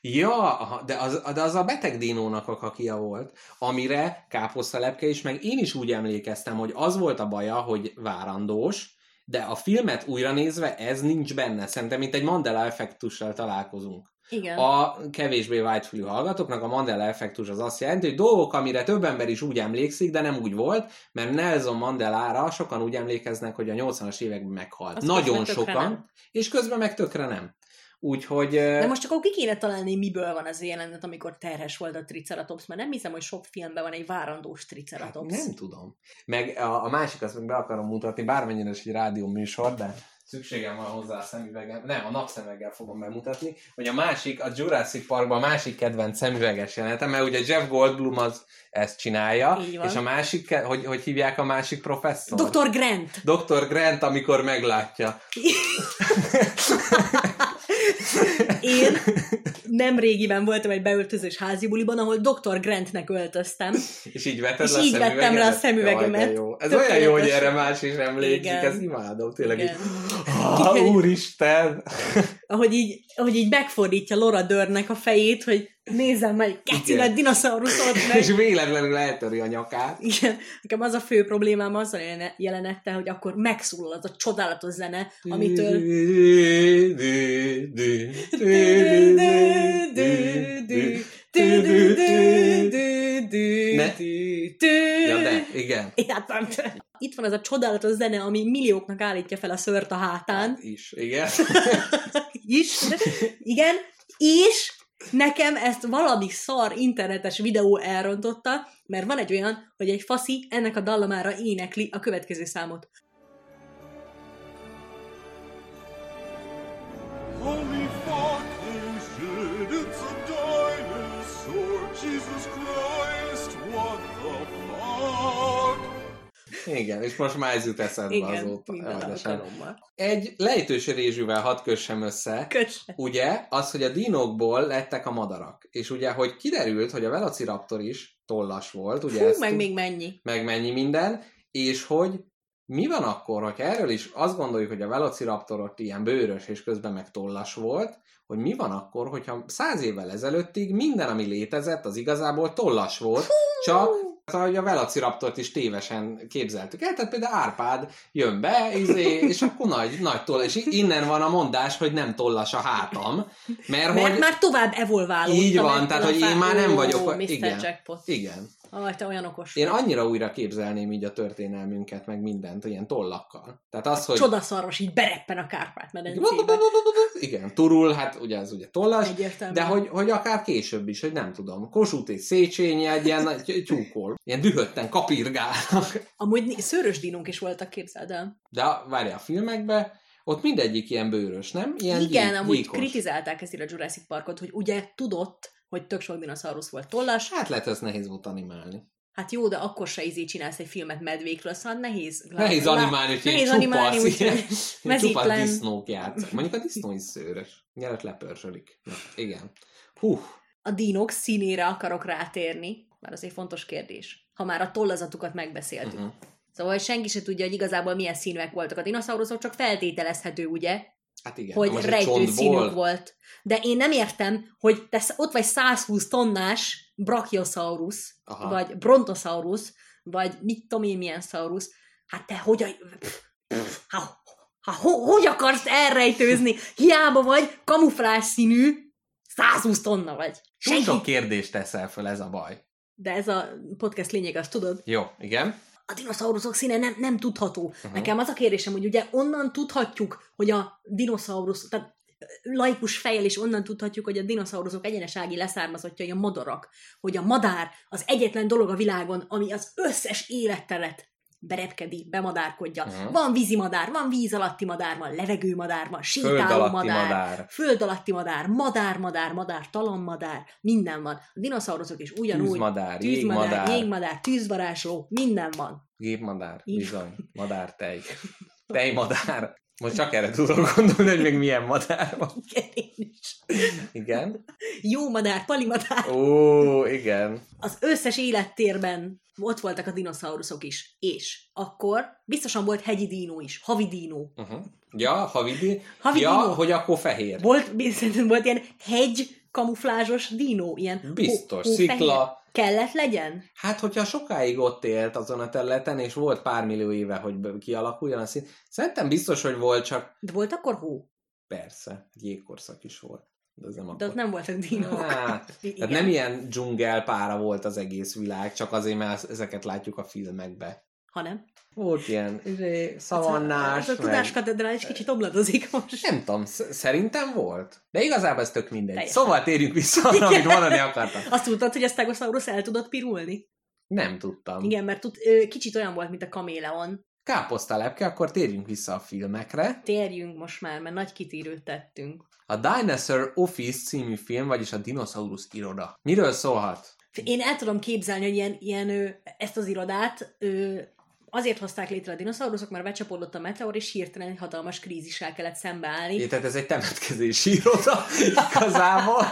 Ja, de az a beteg dinónak a kakia volt, amire Káposzta Lepke is, meg én is úgy emlékeztem, hogy az volt a baja, hogy várandós, de a filmet újra nézve ez nincs benne. Szerintem mint egy Mandela effektussal találkozunk. Igen. A kevésbé vágyfülű hallgatóknak a Mandela effektus az azt jelenti, hogy dolgok, amire több ember is úgy emlékszik, de nem úgy volt, mert Nelson Mandelára sokan úgy emlékeznek, hogy a 80-as években meghalt. Azt nagyon sokan, és közben meg tökre nem. Úgyhogy... de most csak ki kéne találni, miből van az jelenet, amikor terhes volt a Triceratops, mert nem hiszem, hogy sok filmben van egy várandós Triceratops. Hát nem tudom. Meg a másik, azt meg be akarom mutatni, bármennyire is egy rádió műsor, de... szükségem van hozzá a szemüvegem, nem, a napszemüveggel fogom bemutatni, hogy a másik, a Jurassic Parkban a másik kedvenc szemüveges jelenetem, mert ugye Jeff Goldblum az ezt csinálja, és a másik, hogy hívják a másik professzor? Dr. Grant. Dr. Grant, amikor meglátja. Én nemrégiben voltam egy beöltözős házi buliban, ahol Dr. Grantnek öltöztem. És így vetted és le a szemüvegemet? És így vettem le a szemüvegemet. Jó. Ez olyan jó, hogy erre más is emlékszik, ez imádom, tényleg igen. Így. Úristen! Ahogy így megfordítja Laura Dernnek a fejét, hogy nézzem meg, kecin a dinoszauruszot meg. És véletlenül eltöri a nyakát. Igen. Nekem az a fő problémám azzal jelenette, hogy akkor megszólal az a csodálatos zene, amitől... Igen. Itt van ez a csodálatos zene, ami millióknak állítja fel a szőrt a hátán. Is, igen. Is, igen. És nekem ezt valami szar internetes videó elrontotta, mert van egy olyan, hogy egy faszi ennek a dallamára énekli a következő számot. Holy fuck, oh shit, it's a dinosaur, Jesus Christ, what the fuck? Igen, és most már ez jut eszedbe azóta. Igen, egy lejtős rézsűvel hadd kössem össze, ugye, az, hogy a dinókból lettek a madarak. És ugye, hogy kiderült, hogy a Velociraptor is tollas volt. Ugye fú, meg még mennyi. Meg mennyi minden, és hogy mi van akkor, hogyha erről is azt gondoljuk, hogy a Velociraptor ott ilyen bőrös és közben meg tollas volt, hogy mi van akkor, hogyha 100 évvel ezelőttig minden, ami létezett, az igazából tollas volt, csak hogy a Velociraptort is tévesen képzeltük el, tehát például Árpád jön be, és akkor nagy toll, és innen van a mondás, hogy nem tollas a hátam. Mert hogy, már tovább evolválódtam. Így van, tehát hogy én már nem vagyok... Mr. Jackpot. Igen. Ah, te olyan okos. Én annyira újra képzelném így a történelmünket, meg mindent, ilyen tollakkal. Tehát az, hogy... csodaszarvas, így bereppen a Kárpát-medencébe. Igen, turul, hát ugye ez ugye tollas, de hogy akár később is, hogy nem tudom, Kossuth és Széchenyi egy ilyen tyúkol, ilyen dühötten kapirgálnak. Amúgy szőrös dinók is voltak, képzeld el. De várjál, a filmekben, ott mindegyik ilyen bőrös, nem? Ilyen igen, amúgy kritizálták ezért a Jurassic Parkot, hogy ugye tudott, hogy tök sok dinoszaurusz volt tollas. Hát lehet, ezt nehéz volt animálni. Hát jó, de akkor se csinálsz egy filmet medvékről, szóval nehéz. Nehéz animálni, hogy ilyen csupasz, ilyen csupasz disznók játszak. Mondjuk a disznó is szőrös. Nyeret lepörzsölik. Na, igen. Hú. A dinók színére akarok rátérni, mert azért fontos kérdés. Ha már a tollazatukat megbeszéltük. Uh-huh. Szóval senki se tudja, hogy igazából milyen színűek voltak a dinoszauruszok, csak feltételezhető, ugye? Hát igen, hogy rejtő színük volt. De én nem értem, hogy te ott vagy 120 tonnás Brachiosaurus, vagy Brontosaurus, vagy mit tudom én milyen szaurusz, hát te hogy... Ha hogy akarsz elrejtőzni? Hiába vagy, kamuflás színű, 120 tonna vagy. Sok kérdést teszel föl, ez a baj. De ez a podcast lényeg, azt tudod? Jó, igen. A dinoszauruszok színe nem tudható. Uh-huh. Nekem az a kérdésem, hogy ugye onnan tudhatjuk, hogy a dinoszaurusz, tehát laikus fejjel is onnan tudhatjuk, hogy a dinoszauruszok egyenesági leszármazottjai a madarak. Hogy a madár az egyetlen dolog a világon, ami az összes életteret berepkedi, bemadárkodja. Uh-huh. Van vízimadár, van víz alatti madár, van levegőmadár, van sétáló madár, föld alatti madár, madár, talonmadár, minden van. A dinoszauruszok is ugyanúgy. Tűzmadár, jégmadár, tűzvarázsló, minden van. Gépmadár, bizony, madártej, tejmadár. Most csak erre tudok gondolni, hogy még milyen madár van. Igen, én is. Igen? Jó madár, palimadár. Ó, igen. Az összes élettérben ott voltak a dinoszauruszok is. És akkor biztosan volt hegyi dínó is, havidínó. Uh-huh. Ja, havidínó. Ja, hogy akkor fehér. Volt ilyen hegy kamuflázsos dínó, ilyen biztos, szikla. Kellett legyen? Hát, hogyha sokáig ott élt azon a területen, és volt pár millió éve, hogy kialakuljon a szín, szerintem biztos, hogy volt csak... De volt akkor hó? Persze, jégkorszak is volt. De ott nem voltak dinók. Tehát nem ilyen dzsungelpára volt az egész világ, csak azért, mert ezeket látjuk a filmekben. Hanem? Volt ilyen szavannás. A tudáskatedrális kicsit obladozik most. Nem tudom, szerintem volt. De igazából ez tök mindegy. Teljesen. Szóval térjünk vissza arra, amit mondani akartam. Azt tudtad, hogy a Stegosaurus el tudott pirulni? Nem tudtam. Igen, mert kicsit olyan volt, mint a kaméleon. Káposzta lepke, akkor térjünk vissza a filmekre. Térjünk most már, mert nagy kitérőt tettünk. A Dinosaur Office című film, vagyis a Dinoszaurusz iroda. Miről szólhat? Én el tudom képzelni, hogy ilyen ezt az irodát... Azért hozták létre a dinoszauruszok, mert becsapódott a meteor, és hirtelen egy hatalmas krízissel kellett szembeállni. É, tehát ez egy temetkezési iroda igazából.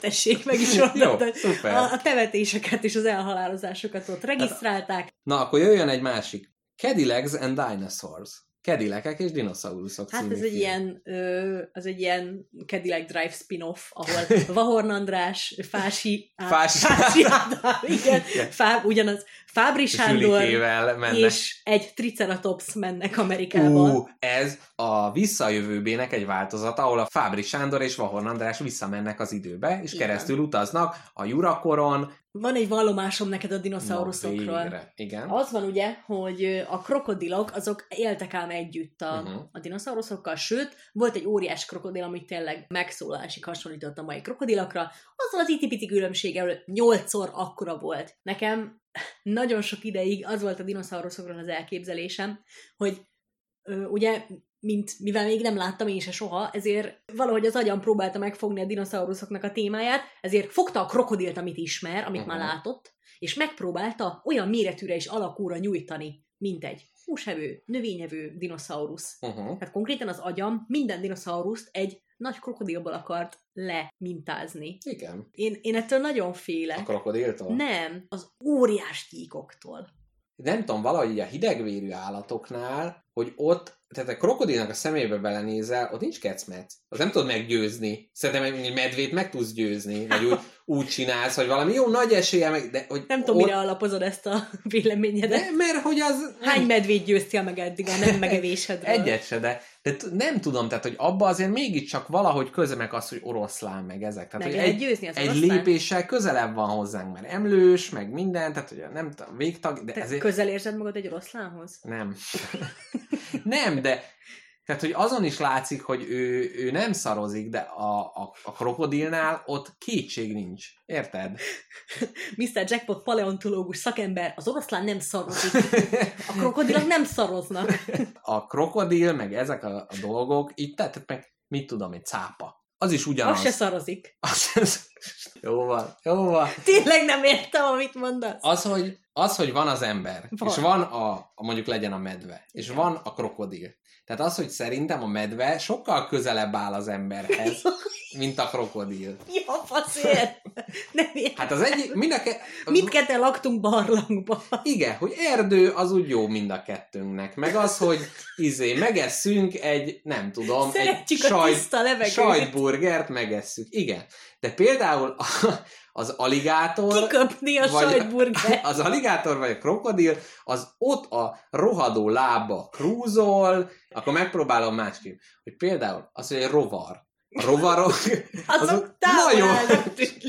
Tessék, meg is mondtad, a temetéseket és az elhalálozásokat ott regisztrálták. Na, akkor jöjjön egy másik. Cadillacs and Dinosaurs. Cadillacek és dinoszauruszok című. Hát ez egy ilyen, Cadillac Drive spin-off, ahol Vahorn András, Fási Ádám, igen, ugyanaz, Fábri Sándor és egy Triceratops mennek Amerikában. Ez a visszajövőbének egy változata, ahol a Fábri Sándor és Vahorn András visszamennek az időbe, és igen, keresztül utaznak a Jurakoron. Van egy vallomásom neked a dinoszauruszokról. No, igen. Az van ugye, hogy a krokodilok, azok éltek ám együtt a dinoszauruszokkal, sőt, volt egy óriás krokodil, amit tényleg megszólalásig hasonlított a mai krokodilakra, azzal az icipici különbséggel 8-szor akkora volt. Nekem nagyon sok ideig az volt a dinoszauruszokról az elképzelésem, hogy ugye... mivel még nem láttam én se soha, ezért valahogy az agyam próbálta megfogni a dinoszauruszoknak a témáját, ezért fogta a krokodilt, amit ismer, amit már látott, és megpróbálta olyan méretűre és alakúra nyújtani, mint egy húsevő, növényevő dinoszaurusz. Tehát konkrétan az agyam minden dinoszauruszt egy nagy krokodilból akart lemintázni. Igen. Én ettől nagyon félek. A krokodiltól? Nem, az óriás gyíkoktól. Nem tudom, valahogy a hidegvérű állatoknál, hogy ott, tehát a krokodilnak a szemébe belenézel, ott nincs kecmec. Az nem tudod meggyőzni. Szerintem egy medvét meg tudsz győzni, vagy úgy csinálsz, hogy valami jó nagy esélye meg... De, hogy nem tudom, mire alapozod ezt a véleményedet. De, mert hogy az... Hány medvét győztél meg eddig, a nem megevésedről? Egyet se, de nem tudom, tehát hogy abba azért mégiscsak valahogy közemek az, hogy oroszlán, meg ezek. Tehát, meg lehet győzni az oroszlán. Egy lépéssel közelebb van hozzánk, mert emlős, meg minden, tehát hogy nem tudom, végtag... De ezért... közel érzed magad egy oroszlánhoz? Nem. Nem, de tehát, hogy azon is látszik, hogy ő nem szarozik, de a krokodilnál ott kétség nincs. Érted? Mr. Jackpot paleontológus szakember, az oroszlán nem szarozik. A krokodilak nem szaroznak. A krokodil, meg ezek a dolgok, itt tehát meg mit tudom, egy cápa. Az is ugyanaz. Az se szarozik. Jó van. Tényleg nem értem, amit mondasz. Az, hogy van az ember, és van mondjuk legyen a medve, és van a krokodil. Tehát az, hogy szerintem a medve sokkal közelebb áll az emberhez, mint a krokodil. Jó, faszért! Nem értem. Hát az egyik, mindketten laktunk barlangban. Igen, hogy erdő, az úgy jó mind a kettőnknek. Meg az, hogy megesszünk egy sajtburgert megesszük. Igen. De például az aligátor... Kiköpni a sajtburgert. Az aligátor vagy a krokodil, az ott a rohadó lába krúzol, akkor megpróbálom másképp. Hogy például az, hogy egy rovar. A rovarok... azok távol elleptük.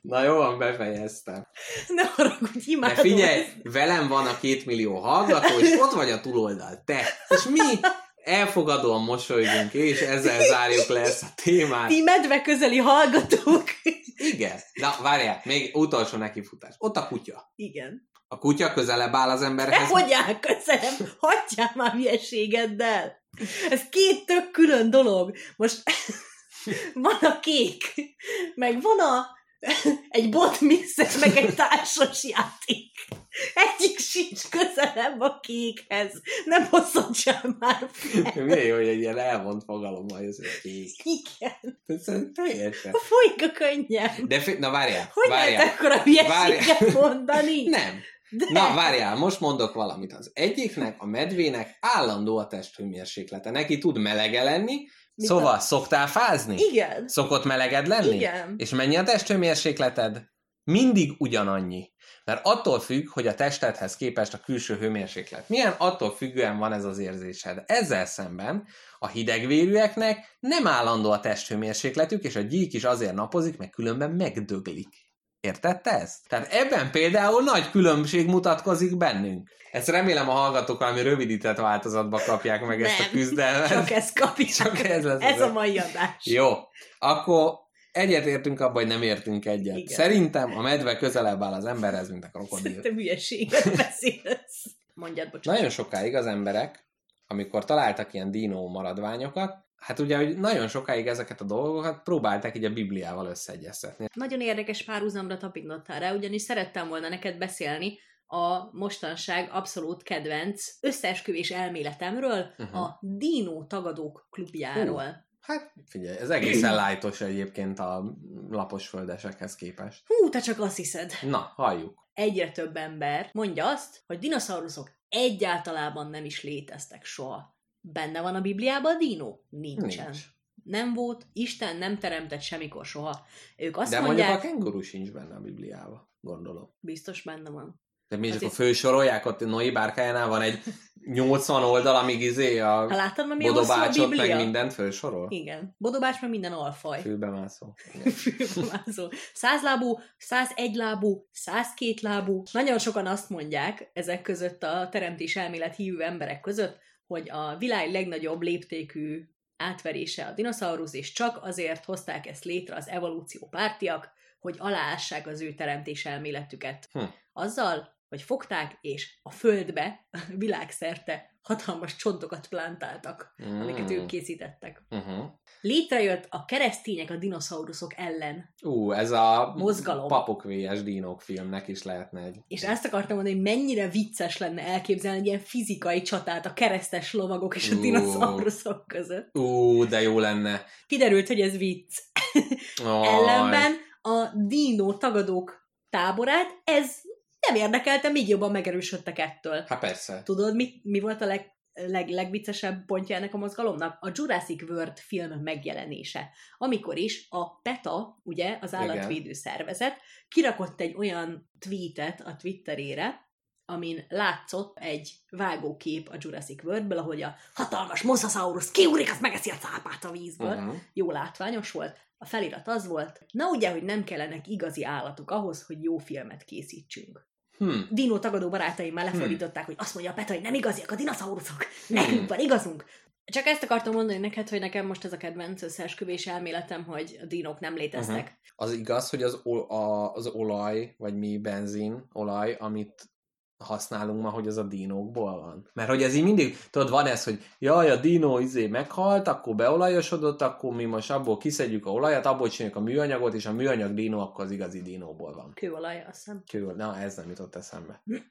Na jó, van, befejeztem. Ne haragudj, imádom. De figyelj, velem van a 2 millió hallgató, és ott vagy a túloldal, te. És mi elfogadóan mosolygunk, és ezzel zárjuk le ezt a témát. Ti medveközeli hallgatók. Igen. Na, várjál, még utolsó nekifutás. Ott a kutya. Igen. A kutya közelebb áll az emberhez. Hogy áll közelebb? Hagyjál már hülyeségeddel. Ez két tök külön dolog. Most van a kék, meg van a egy botmixer, meg egy társas játék. Egyik sincs közelebb a kékhez. Nem hosszantsál már fel. Milyen jó, hogy egy ilyen elvont fogalommal jössz a kék. Igen. Szerintem teljesen. Folyik a könnyem. De na várjál. Hogy lehet akkor a hülyeséget mondani? Nem. De. Na, várjál, most mondok valamit. Az egyiknek, a medvének állandó a testhőmérséklete. Neki tud melege lenni, szóval szoktál fázni? Igen. Szokott meleged lenni? Igen. És mennyi a testhőmérsékleted? Mindig ugyanannyi. Mert attól függ, hogy a testedhez képest a külső hőmérséklet milyen, attól függően van ez az érzésed. Ezzel szemben a hidegvérűeknek nem állandó a testhőmérsékletük, és a gyík is azért napozik, mert különben megdöglik. Értette ezt? Tehát ebben például nagy különbség mutatkozik bennünk. Ezt remélem a hallgatók valami rövidített változatba kapják meg. Nem, ezt a küzdelmet. Csak ezt kapják. Csak ez lesz ez a mai adás. Jó. Akkor egyet értünk abban, hogy nem értünk egyet. Igen. Szerintem a medve közelebb áll az emberhez, mint a krokodil. Szerintem hülyeséget beszélsz. Mondjad, bocsánat. Nagyon sokáig az emberek, amikor találtak ilyen dinó maradványokat, hát ugye, hogy nagyon sokáig ezeket a dolgokat próbálták így a Bibliával összeegyeztetni. Nagyon érdekes párhuzamra tapintottál rá, ugyanis szerettem volna neked beszélni a mostanság abszolút kedvenc összeesküvés elméletemről, a Dino Tagadók klubjáról. Hát figyelj, ez egészen lájtos egyébként a laposföldesekhez képest. Hú, te csak azt hiszed. Na, halljuk. Egyre több ember mondja azt, hogy dinoszauruszok egyáltalában nem is léteztek soha. Benne van a Bibliában a dino? Nincsen. Nincs. Nem volt, Isten nem teremtett semmikor soha. Ők azt mondják... mondjuk a kenguru sincs benne a Bibliában, gondolom. Biztos benne van. De mi csak a fősorolják, ott Noé bárkájánál van egy 80 oldal, amíg izé a láttad, bodobácsot a meg mindent fősorol? Igen. Bodobács meg minden alfaj. Fülbemászó. Fülbemászó. 100 lábú, 101 lábú, 102 lábú. Nagyon sokan azt mondják, ezek között a teremtés elmélet hívő emberek között, hogy a világ legnagyobb léptékű átverése a dinoszaurusz, és csak azért hozták ezt létre az evolúció pártiak, hogy aláássák az ő teremtés elméletüket. Azzal, hogy fogták, és a földbe világszerte hatalmas csontokat plántáltak, amiket ők készítettek. Létrejött a keresztények a dinoszauruszok ellen. Ez a mozgalom. Papok vs. dinók filmnek is lehetne egy. És ezt akartam mondani, hogy mennyire vicces lenne elképzelni egy ilyen fizikai csatát a keresztes lovagok és a dinoszauruszok között. De jó lenne. Kiderült, hogy ez vicc. Ellenben a dinó tagadók táborát, ez nem érdekelte, még jobban megerősödtek ettől. Hát persze. Tudod, mi volt a legviccesebb pontja ennek a mozgalomnak? A Jurassic World film megjelenése. Amikor is a PETA, ugye, az állatvédő szervezet, kirakott egy olyan tweetet a Twitterére, amin látszott egy vágókép a Jurassic Worldből, ahogy a hatalmas Mosasaurus kiúrik, azt megeszi a cápát a vízből. Jó látványos volt. A felirat az volt, na ugye, hogy nem kellenek igazi állatok ahhoz, hogy jó filmet készítsünk. Dino tagadó barátaimmel lefordították, hogy azt mondja a PETA, hogy nem igaziak a dinoszauruszok, nekünk van igazunk. Csak ezt akartam mondani neked, hogy nekem most ez a kedvenc összeesküvés elméletem, hogy a dinók nem léteznek. Az igaz, hogy az olaj, vagy mi benzinolaj, amit használunk ma, hogy az a dinókból van. Mert hogy ez így mindig, tudod, van ez, hogy jaj, a dinó izé meghalt, akkor beolajosodott, akkor mi most abból kiszedjük a olajat, abból csináljuk a műanyagot, és a műanyag dinó akkor az igazi dinóból van. Kőolaj, azt hiszem. Na, ez nem jutott eszembe. De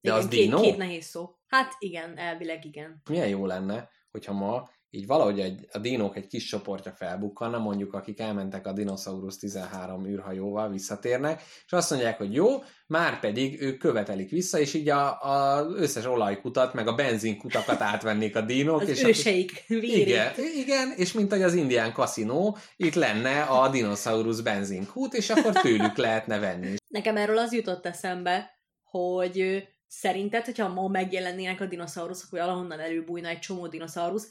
igen, az dinó? Két nehéz szó. Hát igen, elvileg igen. Milyen jó lenne, hogyha ma így valahogy a dinók egy kis csoportja felbukkanna, mondjuk akik elmentek a Dinoszaurusz 13 űrhajóval, visszatérnek, és azt mondják, hogy jó, már pedig ők követelik vissza, és így az összes olajkutat, meg a benzinkutakat átvennék a dinók. Az és őseik vérét. Igen, igen, és mint ahogy az indián kaszinó, itt lenne a Dinoszaurusz benzinkút, és akkor tőlük lehetne venni. Nekem erről az jutott eszembe, hogy szerinted, hogyha ma megjelennének a dinoszauruszok, hogy alahonnan előbújna egy csomó dinoszaurusz,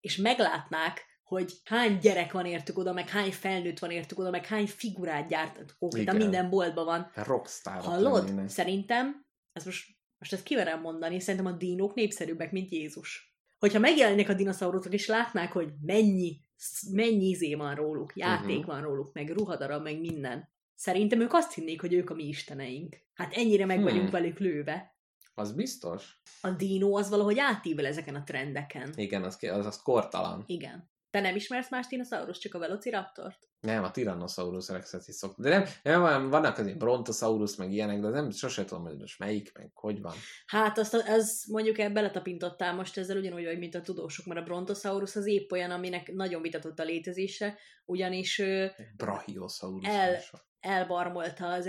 és meglátnák, hogy hány gyerek van értük oda, meg hány felnőtt van értük oda, meg hány figurát gyártanak, konkrétan minden boltban van. Rockstar. Hallod? Lennének. Szerintem, ez most ezt kiverem mondani, szerintem a dinók népszerűbbek, mint Jézus. Hogyha megjelennek a dinoszauruszok, és látnák, hogy mennyi izé van róluk, játék van róluk, meg ruhadarab, meg minden. Szerintem ők azt hinnék, hogy ők a mi isteneink. Hát ennyire meg vagyunk velük lőve. Az biztos. A dino az valahogy átível ezeken a trendeken. Igen, az kortalan. Igen. Te nem ismersz más dinoszaurusz, csak a velociraptort? Nem, a Tyrannoszaurus rexet is szoktam. De nem vannak azért Brontosaurus, meg ilyenek, de nem sose tudom, hogy most melyik, meg hogy van. Hát ez mondjuk beletapintottál most ezzel ugyanúgy, vagy mint a tudósok, mert a Brontosaurus az épp olyan, aminek nagyon vitatott a létezése, ugyanis... Brachiosaurus. Elbarmolta az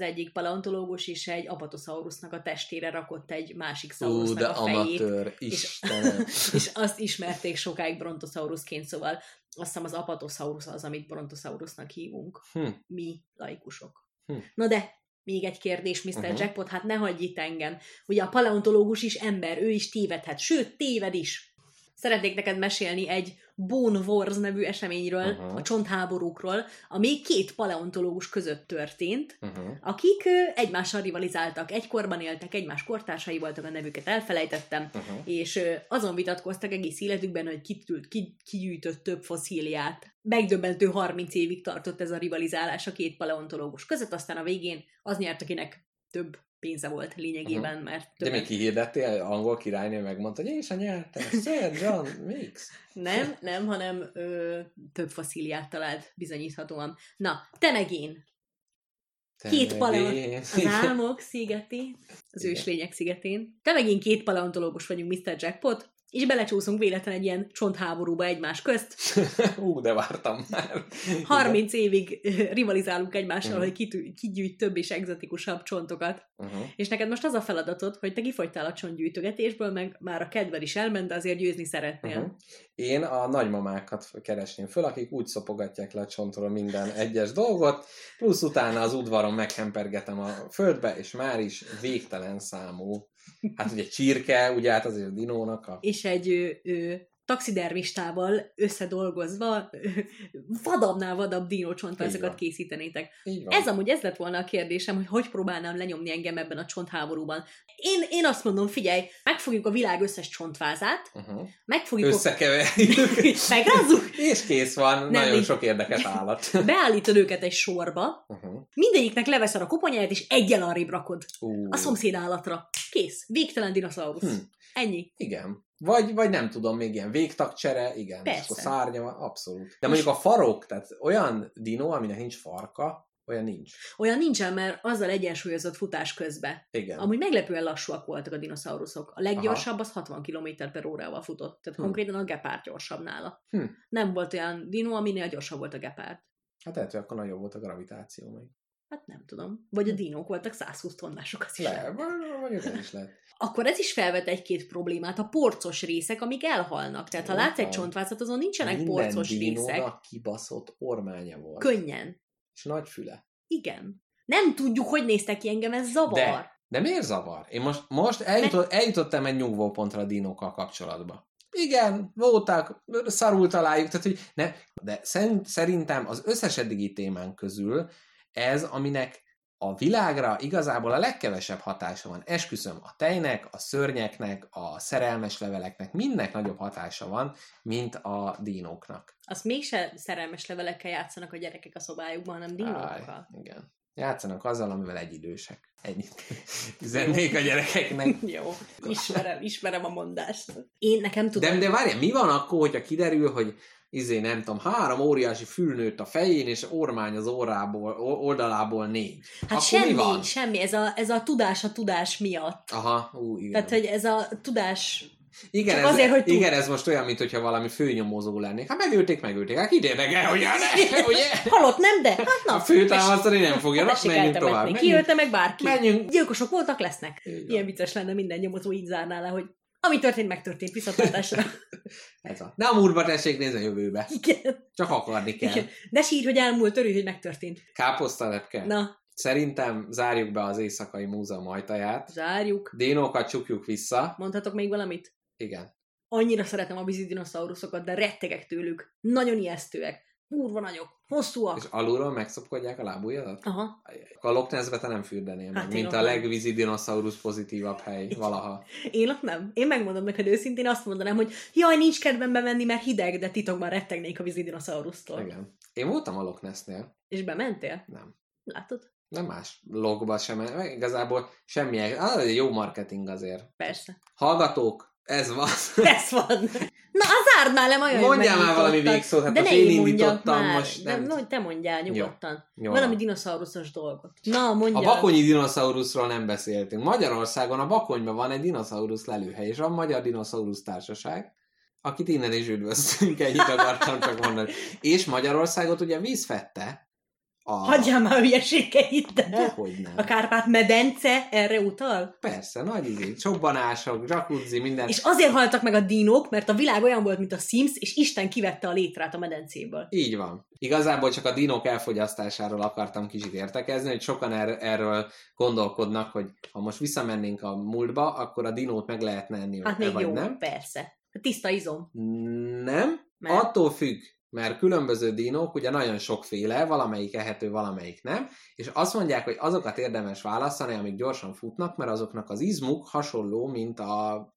egyik paleontológus, és egy apatosaurusnak a testére rakott egy másik szaurusnak a fejét. Amatőr, Istenem! És azt ismerték sokáig brontosaurusként, szóval azt hiszem az apatoszaurus az, amit brontosaurusnak hívunk. Mi laikusok. Na de, még egy kérdés, Mr. Jackpot, hát ne hagyj itt engem. Ugye a paleontológus is ember, ő is tévedhet, sőt, téved is. Szeretnék neked mesélni egy Bone Wars nevű eseményről, a csontháborúkról, ami 2 paleontológus között történt, akik egymással rivalizáltak, egykorban éltek, egymás kortársai voltak, a nevüket elfelejtettem, és azon vitatkoztak egész életükben, hogy ki gyűjtött több fosszíliát. Megdöbbentő 30 évig tartott ez a rivalizálás a 2 paleontológus között, aztán a végén az nyert, akinek több pénze volt lényegében, mert... De még kihirdettél, angol királynő megmondta, hogy én is a nyertem, Sir John Mix. Nem, hanem több fosszíliát talált bizonyíthatóan. Na, te meg én! Az álmok szigetén, az őslények szigetén. Te meg én 2 paleontológus vagyunk, Mr. Jackpot, és belecsúszunk véletlen egy ilyen csontháborúba egymás közt. De vártam már. 30 évig rivalizálunk egymással, hogy ki gyűjt több és egzotikusabb csontokat. És neked most az a feladatod, hogy te kifogytál a csontgyűjtögetésből, meg már a kedved is elment, de azért győzni szeretnél. Én a nagymamákat keresném föl, akik úgy szopogatják le a csontról minden egyes dolgot, plusz utána az udvaron meghempergetem a földbe, és már is végtelen számú. Hát ugye csirke, ugye hát azért a dinónak a... És egy taxidermistával összedolgozva vadabbnál vadabb dinócsontvázakat készítenétek. Ez lett volna a kérdésem, hogy próbálnám lenyomni engem ebben a csontháborúban. Én azt mondom, figyelj, megfogjuk a világ összes csontvázát, megfogjuk... Összekeverjük. Megrázzuk. És kész van, nagyon sok érdekes állat. Beállítod őket egy sorba, mindegyiknek leveszed a koponyáját, és egyen arrébb rakod. A szomszéd állatra. Kész. Végtelen dinoszaurusz. Ennyi. Igen. Vagy nem tudom, még ilyen végtagcsere, igen, persze. És akkor szárnya van, abszolút. De mondjuk a farok, tehát olyan dinó, aminek nincs farka, olyan nincs. Olyan nincsen, mert azzal egyensúlyozott futás közben. Igen. Amúgy meglepően lassúak voltak a dinoszauruszok. A leggyorsabb az 60 km/h futott, tehát konkrétan a gepárd gyorsabb nála. Nem volt olyan dinó, aminél gyorsabb volt a gepárd. Hát lehet, hogy akkor nagyobb volt a gravitáció még. Hát nem tudom. Vagy a dinók voltak 120 tonnások, az is lehet. Akkor ez is felvet egy-két problémát, a porcos részek, amik elhalnak. Tehát ha látsz egy csontvázat, azon nincsenek porcos részek. Minden dinónak kibaszott ormánya volt. Könnyen. És nagy füle. Igen. Nem tudjuk, hogy néztek ki, engem ez zavar. De miért zavar? Én most eljutottam egy nyugvópontra a dinókkal kapcsolatba. Igen, voltak, szarul találjuk, tehát hogy ne. De szerintem az összes eddigi témán közül ez, aminek a világra igazából a legkevesebb hatása van. Esküszöm, a tejnek, a szörnyeknek, a szerelmes leveleknek mindnek nagyobb hatása van, mint a dinóknak. Azt mégse szerelmes levelekkel játszanak a gyerekek a szobájukban, hanem dinókkal. Igen. Játszanak azzal, amivel egyidősek. Ennyit üzennék a gyerekeknek. Jó, ismerem a mondást. Én nekem tudom. De várjál, mi van akkor, hogyha kiderül, hogy nem tudom, 3 óriási fülnőtt a fején, és ormány az oldalából 4. Hát akkor semmi, ez a tudás miatt. Aha, igen. Tehát, hogy ez a tudás Igen, igen, ez most olyan, mint hogyha valami főnyomozó lennék. Hát megölték. Hát idegenek, hogy ugye? Halott nem, de hát na. A főtámasztani nem fogja, hát menjünk tovább. Kiölte meg bárki. Menjünk. Gyilkosok voltak, lesznek. Ilyen vicces lenne, minden nyomozó így zárná le, hogy ami történt, megtörtént, visszatartásra. Ez a... Nem úrba tessék nézni a jövőbe. Igen. Csak akarni kell. Igen. De sír, hogy elmúlt, örülj, hogy megtörtént. Káposzta lepke. Na. Szerintem zárjuk be az éjszakai múzeum ajtaját. Zárjuk. Dinókat csukjuk vissza. Mondhatok még valamit? Igen. Annyira szeretem a vízi dinoszauruszokat, de rettegek tőlük. Nagyon ijesztőek. Kurva nagyok. Hosszúak. És alulról megszopkodják a lábujjadat? Aha. A Loch Nessbe te nem fürdenél hát meg, mint a legvízi dinoszaurusz pozitívabb hely valaha. Én ott nem. Én megmondom neked őszintén, azt mondanám, hogy jaj, nincs kedvem bemenni, mert hideg, de titokban rettegnék a vízi dinoszaurustól. Igen. Én voltam a Loch Nessnél. És bementél? Nem. Látod? Nem más logba sem, igazából semmi. Ah, jó marketing azért. Persze. Hallgatók, ez van. Ez van. Na, zárd már le, majd mondjál már valami végszót, hát most én indítottam már. Most. Nem. De, te mondjál nyugodtan. Jó. Valami dinoszauruszos dolgot. Na, mondjál. A bakonyi dinoszauruszról nem beszéltünk. Magyarországon a Bakonyban van egy dinoszaurusz lelőhely, és a Magyar Dinoszaurusz Társaság, akit innen is üdvözlünk, ennyit akartam csak mondani. És Magyarországot ugye víz fette. Hagyjál már hülyeségeit, de a Kárpát-medence erre utal? Persze, nagy izé, csobbanások, jacuzzi, minden. És azért haltak meg a dinók, mert a világ olyan volt, mint a Sims, és Isten kivette a létrát a medencéből. Így van. Igazából csak a dinók elfogyasztásáról akartam kicsit értekezni, hogy sokan erről gondolkodnak, hogy ha most visszamennénk a múltba, akkor a dinót meg lehetne enni. Hát még jó, nem? Persze. Tiszta izom. Nem, mert... attól függ. Mert különböző dinók ugye nagyon sokféle, valamelyik ehető, valamelyik nem, és azt mondják, hogy azokat érdemes választani, amik gyorsan futnak, mert azoknak az izmuk hasonló, mint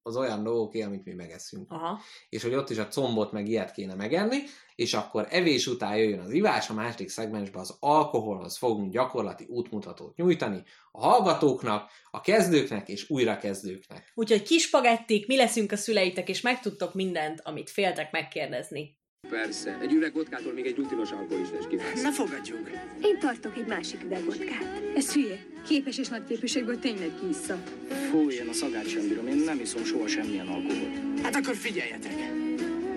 az olyan dolgoké, amit mi megeszünk. Aha. És hogy ott is a combot meg ilyet kéne megenni, és akkor evés után jöjjön az ivás, a második szegmensben az alkoholhoz fogunk gyakorlati útmutatót nyújtani a hallgatóknak, a kezdőknek és újrakezdőknek. Úgyhogy kis spagettik, mi leszünk a szüleitek, és megtudtok mindent, amit féltek megkérdezni. Persze. Egy üveg vodkától még egy rutinos alkohol is lesz kívánsz. Na fogadjunk. Én tartok egy másik üveg vodkát. Ez hülye. Képes és nagy képviségből tényleg kiissza. Fú, ilyen a szagát sem bírom. Én nem iszom soha semmilyen alkoholt. Hát akkor figyeljetek.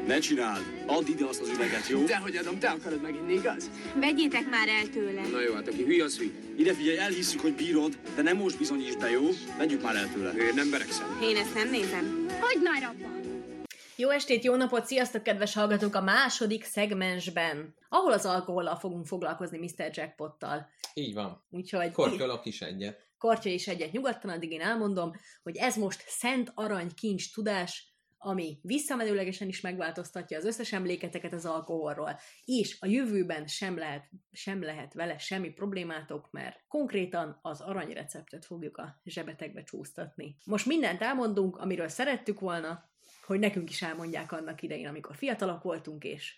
Ne csináld. Add ide azt az üveget, jó? Dehogy adom, te akarod meginni, igaz? Vegyétek már el tőle. Na jó, hát aki hülye, az hülye. Ide figyelj, elhisszük, hogy bírod, de nem most bizonyítsd be, jó? Vegyük már el tőle. Én nem beregszem. Én ezt nem nézem. Hagyd már abba. Jó estét, jó napot, sziasztok, kedves hallgatók! A második szegmensben, ahol az alkohollal fogunk foglalkozni Mr. Jackpottal. Így van. Úgyhogy... Kortyolok is egyet. Kortya is egyet. Nyugodtan, addig én elmondom, hogy ez most szent arany kincs tudás, ami visszamenőlegesen is megváltoztatja az összes emléketeket az alkoholról, és a jövőben sem lehet vele semmi problémátok, mert konkrétan az aranyreceptet fogjuk a zsebetekbe csúsztatni. Most mindent elmondunk, amiről szerettük volna, hogy nekünk is elmondják annak idején, amikor fiatalak voltunk, és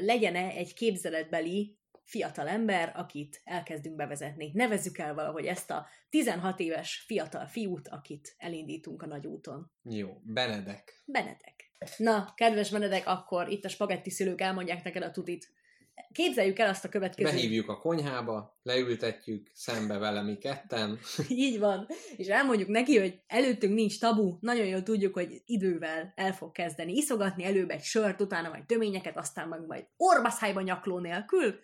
legyen-e egy képzeletbeli fiatalember, akit elkezdünk bevezetni. Nevezzük el valahogy ezt a 16 éves fiatal fiút, akit elindítunk a nagy úton. Jó, Benedek. Benedek. Na, kedves Benedek, akkor itt a spagetti szülők elmondják neked a tutit. Képzeljük el azt a következőt. Behívjuk a konyhába, leültetjük szembe vele mi ketten. Így van. És elmondjuk neki, hogy előttünk nincs tabu, nagyon jól tudjuk, hogy idővel el fog kezdeni iszogatni, előbb egy sört, utána majd töményeket, aztán meg majd orbaszájba nyakló nélkül,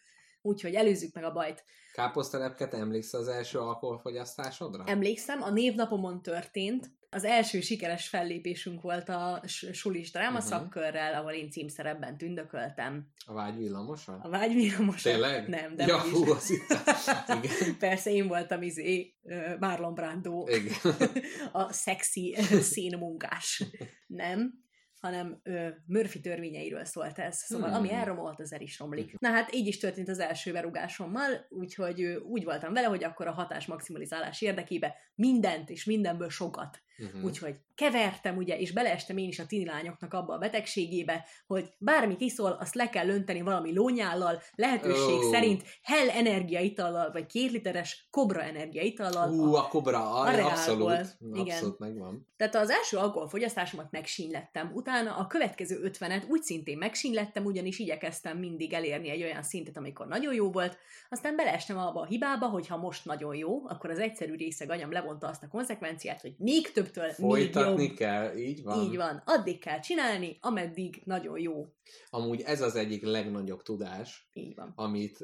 úgyhogy előzzük meg a bajt. Káposztalepke, te emlékszel az első alkoholfogyasztásodra? Emlékszem, a névnapomon történt. Az első sikeres fellépésünk volt a sulis drámaszakkörrel, ahol én címszerepben tündököltem. A vágyvillamoson? A vágyvillamoson. Tényleg? Nem, de ja, hú, az itt. Persze, én voltam Marlon Brando. A szexi színmunkás. Nem, hanem Murphy törvényeiről szólt ez. Szóval ami elromolt, az el is romlik. Na hát így is történt az első berugásommal, úgyhogy úgy voltam vele, hogy akkor a hatás maximalizálás érdekében mindent és mindenből sokat. Úgyhogy kevertem, ugye, és beleestem én is a tini lányoknak abba a betegségébe, hogy bármit iszol, azt le kell önteni valami lónyállal, lehetőség szerint hell energiaitallal, vagy 2 literes kobra energiaitallal. A kobra, abszolút megvan. Tehát az első alkoholfogyasztásomat megsínlettem, utána a következő 50-et úgy szintén megsínlettem, ugyanis igyekeztem mindig elérni egy olyan szintet, amikor nagyon jó volt, aztán beleestem abba a hibába, hogy ha most nagyon jó, akkor az egyszerű részeg agyam levonta azt a konzekvenciát, hogy még több többtől folytatni jobb. Kell, így van. Így van. Addig kell csinálni, ameddig nagyon jó. Amúgy ez az egyik legnagyobb tudás, így van. Amit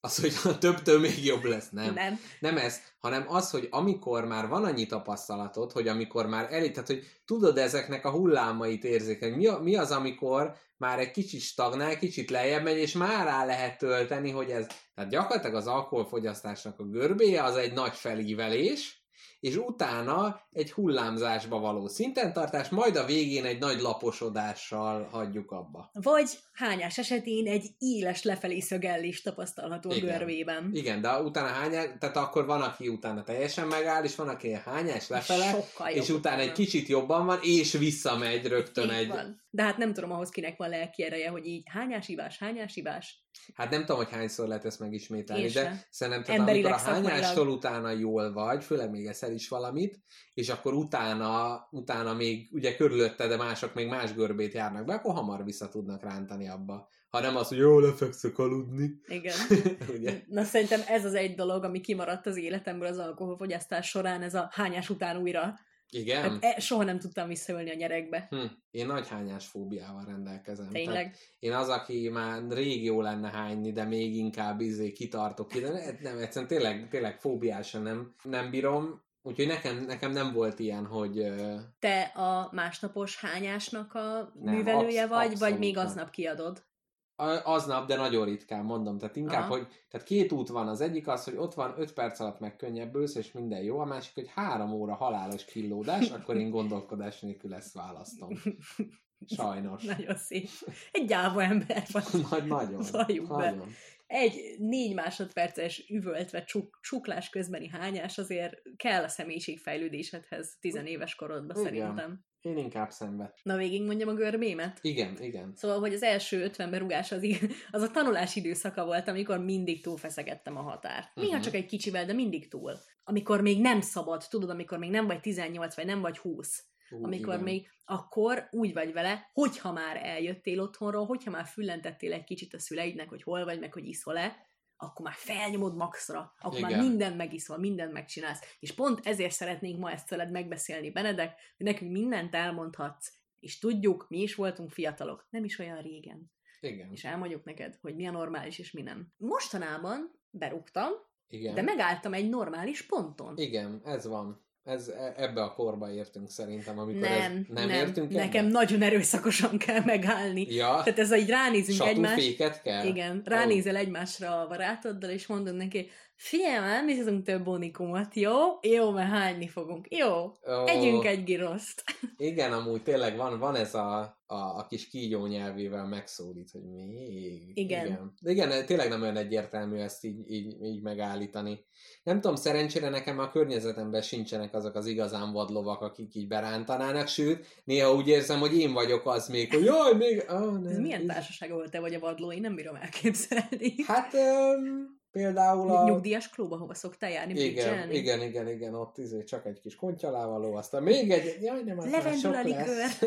az, hogy a többtől még jobb lesz, nem? Nem. Nem ez, hanem az, hogy amikor már van annyi tapasztalatod, hogy amikor már elég, tehát hogy tudod ezeknek a hullámait érzékelni. Mi az, amikor már egy kicsit stagnál, kicsit lejjebb megy, és már rá lehet tölteni, hogy ez... Tehát gyakorlatilag az alkoholfogyasztásnak a görbéje az egy nagy felívelés, és utána egy hullámzásba való szintentartás, majd a végén egy nagy laposodással hagyjuk abba. Vagy hányás esetén egy éles lefelé szögellés tapasztalható a görbében. Igen, de utána hányás, tehát akkor van, aki utána teljesen megáll, és van, aki hányás lefele, és utána egy kicsit jobban van, és visszamegy rögtön egy... Van. De hát nem tudom ahhoz, kinek van lelki ereje, hogy így hányás ivás. Hát nem tudom, hogy hányszor lehet ezt megismételni, de szerintem amikor a hányástól utána jól vagy, főleg még eszel is valamit, és akkor utána még ugye körülötte, de mások még más görbét járnak be, akkor hamar vissza tudnak rántani abba. Ha nem az, hogy jól lefekszek aludni. Igen. Na szerintem ez az egy dolog, ami kimaradt az életemből az alkoholfogyasztás során, ez a hányás után újra. Igen? Hát soha nem tudtam visszaülni a nyerekbe. Én nagy hányás fóbiával rendelkezem. Tényleg? Tehát én az, aki már rég jó lenne hányni, de még inkább kitartok ide. Nem, egyszerűen tényleg fóbiásan nem bírom. Úgyhogy nekem nem volt ilyen, hogy... Te a másnapos hányásnak a művelője vagy még aznap kiadod? Aznap, de nagyon ritkán, mondom. Tehát inkább, hogy tehát két út van. Az egyik az, hogy ott van 5 perc alatt meg könnyebbülsz, és minden jó. A másik, hogy 3 óra halálos killódás, akkor én gondolkodás nélkül ezt választom. Sajnos. Nagyon szép. Egy gyáva ember vagy. Nagyon. Egy 4 másodperces üvöltve csuklás közbeni hányás azért kell a személyiségfejlődésedhez 10 éves korodban szerintem. Én inkább szenved. Na, végig mondjam a görbémet? Igen. Szóval, hogy az első 50 berugás az a tanulás időszaka volt, amikor mindig túlfeszegettem a határt. Néha csak egy kicsivel, de mindig túl. Amikor még nem szabad, tudod, amikor még nem vagy 18, vagy nem vagy 20. Amikor igen. Még akkor úgy vagy vele, hogyha már eljöttél otthonról, hogyha már füllentettél egy kicsit a szüleidnek, hogy hol vagy, meg hogy iszol-e, akkor már felnyomod maxra, akkor igen. Már mindent megiszol, mindent megcsinálsz. És pont ezért szeretnénk ma ezt veled megbeszélni, Benedek, hogy nekünk mindent elmondhatsz, és tudjuk, mi is voltunk fiatalok, nem is olyan régen. Igen. És elmondjuk neked, hogy mi a normális, és mi nem. Mostanában berúgtam, igen. De megálltam egy normális ponton. Igen, ez van. Ebbe a korba értünk szerintem, amikor nem értünk ebbe? Nekem nagyon erőszakosan kell megállni. Ja. Tehát ez, hogy ránézünk egymásra. Satúféket kell? Igen, ránézel egymásra a barátoddal, és mondod neki, figyelj, elmészünk több bonikumot, jó, mert hányni fogunk, jó, együnk egy giroszt. Igen, amúgy tényleg van ez a kis kígyó nyelvével megszólít, hogy még... Igen, tényleg nem olyan egyértelmű ezt így megállítani. Nem tudom, szerencsére nekem a környezetemben sincsenek azok az igazán vadlovak, akik így berántanának, sőt, néha úgy érzem, hogy én vagyok az még, hogy jaj, még... Oh, ez milyen társaság, ahol te vagy a vadló? Én nem bírom elképzelni. Hát... Például a... Nyugdíjas klub, ahova szoktál járni. Igen, ott csak egy kis kontyalával, aztán még egy... Jaj, nem, az már sok lesz.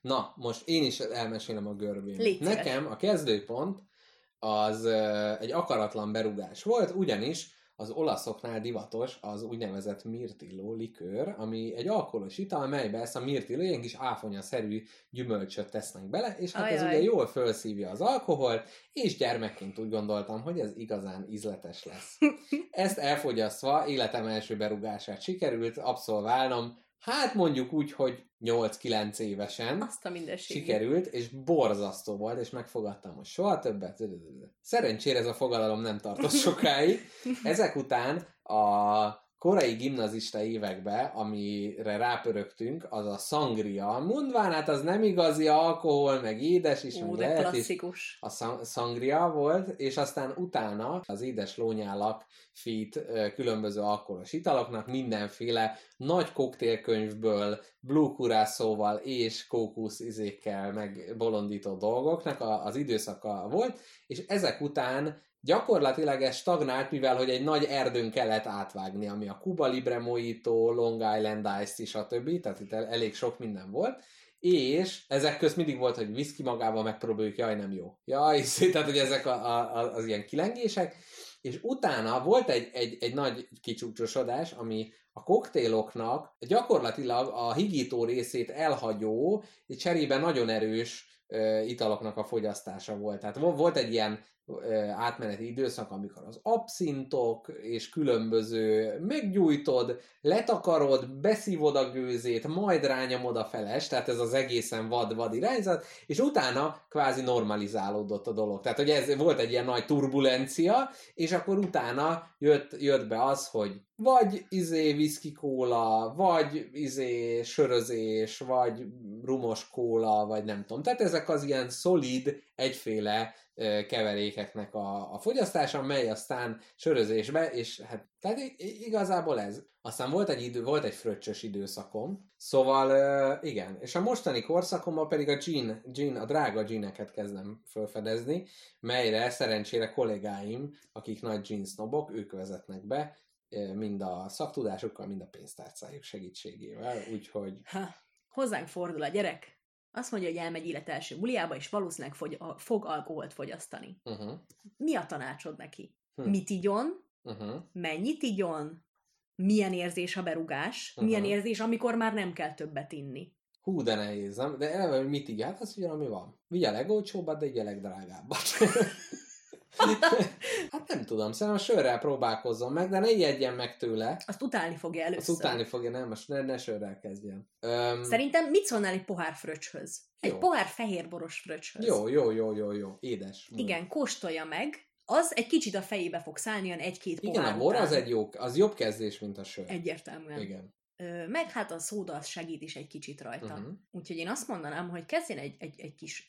Na, most én is elmesélem a görbémet. Nekem a kezdőpont az egy akaratlan berugás volt, ugyanis az olaszoknál divatos az úgynevezett mirtilló likőr, ami egy alkoholos ital, melybe ezt a mirtilló, ilyen kis áfonyaszerű gyümölcsöt tesznek bele, és hát ez ugye jól felszívja az alkoholt, és gyermekként úgy gondoltam, hogy ez igazán ízletes lesz. Ezt elfogyasztva életem első berugását sikerült abszolválnom, hát mondjuk úgy, hogy 8-9 évesen sikerült, és borzasztó volt, és megfogadtam, hogy soha többet. Szerencsére ez a fogadalom nem tartott sokáig. Ezek után a korai gimnazista években, amire rápörögtünk, az a szangria. Mondván, hát az nem igazi alkohol, meg édes is. Ú, de klasszikus. A szangria volt, és aztán utána az édes lónyálak fit különböző alkoholos italoknak mindenféle nagy koktélkönyvből, blue curacóval és kókuszizékkel megbolondító dolgoknak az időszaka volt, és ezek után gyakorlatilag ez stagnált, mivel hogy egy nagy erdőn kellett átvágni, ami a Cuba Libre Mojito, Long Island Ice-t és a többi, tehát itt elég sok minden volt, és ezek közt mindig volt, hogy whisky magával megpróbáljuk, jaj, nem jó. Jaj, tehát hogy ezek az ilyen kilengések, és utána volt egy nagy kicsúcsosodás, ami a koktéloknak gyakorlatilag a higító részét elhagyó, cserébe nagyon erős italoknak a fogyasztása volt. Tehát volt egy ilyen átmeneti időszak, amikor az abszintok és különböző meggyújtod, letakarod, beszívod a gőzét, majd rányomod a feles, tehát ez az egészen vad-vad irányzat, és utána kvázi normalizálódott a dolog. Tehát, hogy ez volt egy ilyen nagy turbulencia, és akkor utána jött be az, hogy vagy viszki kóla, vagy sörözés, vagy rumos kóla, vagy nem tudom. Tehát ezek az ilyen szolid, egyféle keverékeknek a fogyasztása, mely aztán sörözésbe, és hát tehát igazából ez. Aztán volt egy fröccsös időszakom, szóval igen, és a mostani korszakomban pedig a drága gineket kezdem felfedezni, melyre szerencsére kollégáim, akik nagy gin sznobok, ők vezetnek be, mind a szaktudásukkal, mind a pénztárcájuk segítségével, úgyhogy... hozzánk fordul a gyerek. Azt mondja, hogy elmegy élet első buliába, és valószínűleg fog alkoholt fogyasztani. Uh-huh. Mi a tanácsod neki? Mit igyon? Uh-huh. Mennyit igyon? Milyen érzés a berugás? Uh-huh. Milyen érzés, amikor már nem kell többet inni? Hú, de nehéz, nem? De eleve, mit igyon? Hát az ugyanami van. Vigye a legolcsóbbat, de igye a legdrágábbat. Hát nem tudom, szerintem a sörrel próbálkozzon meg, de ne ijedjen meg tőle. Azt utálni fogja először. Azt utálni fogja, ne sörrel kezdjen. Szerintem mit szólnál egy pohár fröccshöz? Egy pohár fehérboros fröccshöz. Jó. Édes. Igen, kóstolja meg. Az egy kicsit a fejébe fog szállni, olyan egy-két pohár. Igen, a bor az jobb kezdés, mint a sör. Egyértelműen. Igen. Meg hát a szóda az segít is egy kicsit rajta. Uh-huh. Úgyhogy én azt mondanám, hogy kezdjen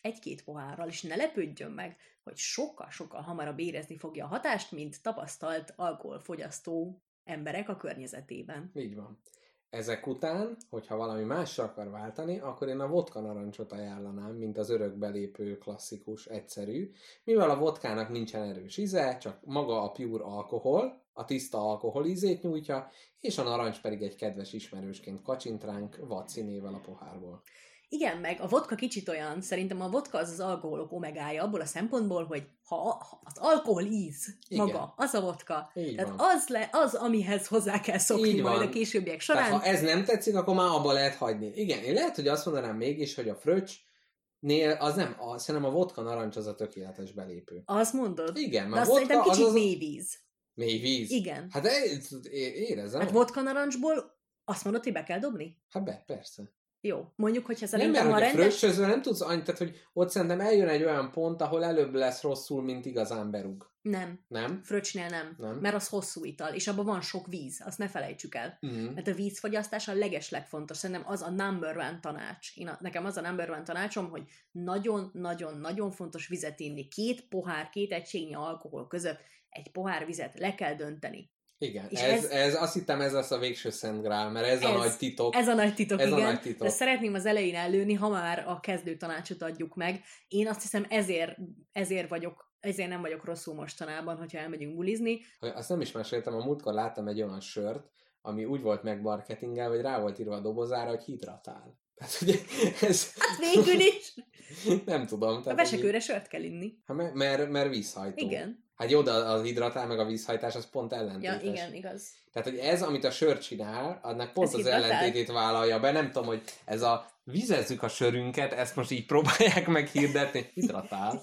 egy-két pohárral, és ne lepődjön meg, hogy sokkal-sokkal hamarabb érezni fogja a hatást, mint tapasztalt alkoholfogyasztó emberek a környezetében. Így van. Ezek után, hogyha valami másra akar váltani, akkor én a vodka narancsot ajánlanám, mint az örökbelépő klasszikus egyszerű, mivel a vodkának nincsen erős íze, csak maga a pure alkohol, a tiszta alkohol ízét nyújtja, és a narancs pedig egy kedves ismerősként kacsint ránk vad színével a pohárból. Igen, meg a vodka kicsit olyan, szerintem a vodka az alkoholok omegája abból a szempontból, hogy ha az alkohol íz maga, igen, az a vodka. Így tehát van. Az, amihez hozzá kell szokni így majd van. A későbbiek során. Tehát, ha ez nem tetszik, akkor már abba lehet hagyni. Igen, én lehet, hogy azt mondanám mégis, hogy a fröccsnél az nem, szerintem a vodka narancs az a tökéletes belépő. Azt mondod? Igen, mert de azt szerintem kicsit mélyvíz. Mély víz? Igen. Hát érezem. Hát vodka narancsból azt mondod, hogy be kell dobni? Hát persze. Jó. Mondjuk, hogyha szerintem a rendes... nem tudsz annyit, tehát hogy ott szerintem eljön egy olyan pont, ahol előbb lesz rosszul, mint igazán berúg. Nem. Fröccsnél nem. Mert az hosszú ital, és abban van sok víz, azt ne felejtsük el. Mm-hmm. Mert a vízfogyasztás a legeslegfontos. Szerintem az a number one tanács. Nekem az a number one tanácsom, hogy nagyon-nagyon-nagyon fontos vizet inni. 2 pohár, 2 egységnyi alkohol között egy pohár vizet le kell dönteni. Igen, ez azt hittem ez lesz a végső szent grál, mert ez a nagy titok. Ez a nagy titok, igen. A nagy titok. De szeretném az elején előni, ha már a kezdő tanácsot adjuk meg. Én azt hiszem ezért nem vagyok rosszul mostanában, hogyha elmegyünk bulizni. Azt nem is meséltem, a múltkor láttam egy olyan sört, ami úgy volt megmarketinggel, vagy rá volt írva a dobozára, hogy hidratál. Hát ugye ez... Hát végül is! Nem tudom. A vesekőre sört kell inni. Hát mert vízhajtó. Igen. Hát jó, de a hidratál meg a vízhajtás az pont ellentétes. Ja, igen, igaz. Tehát, hogy ez, amit a sör csinál, annak pont ez az hidratál. Ellentétét vállalja be. Nem tudom, hogy ez a vizezzük a sörünket, ezt most így próbálják meghirdetni. Hidratál.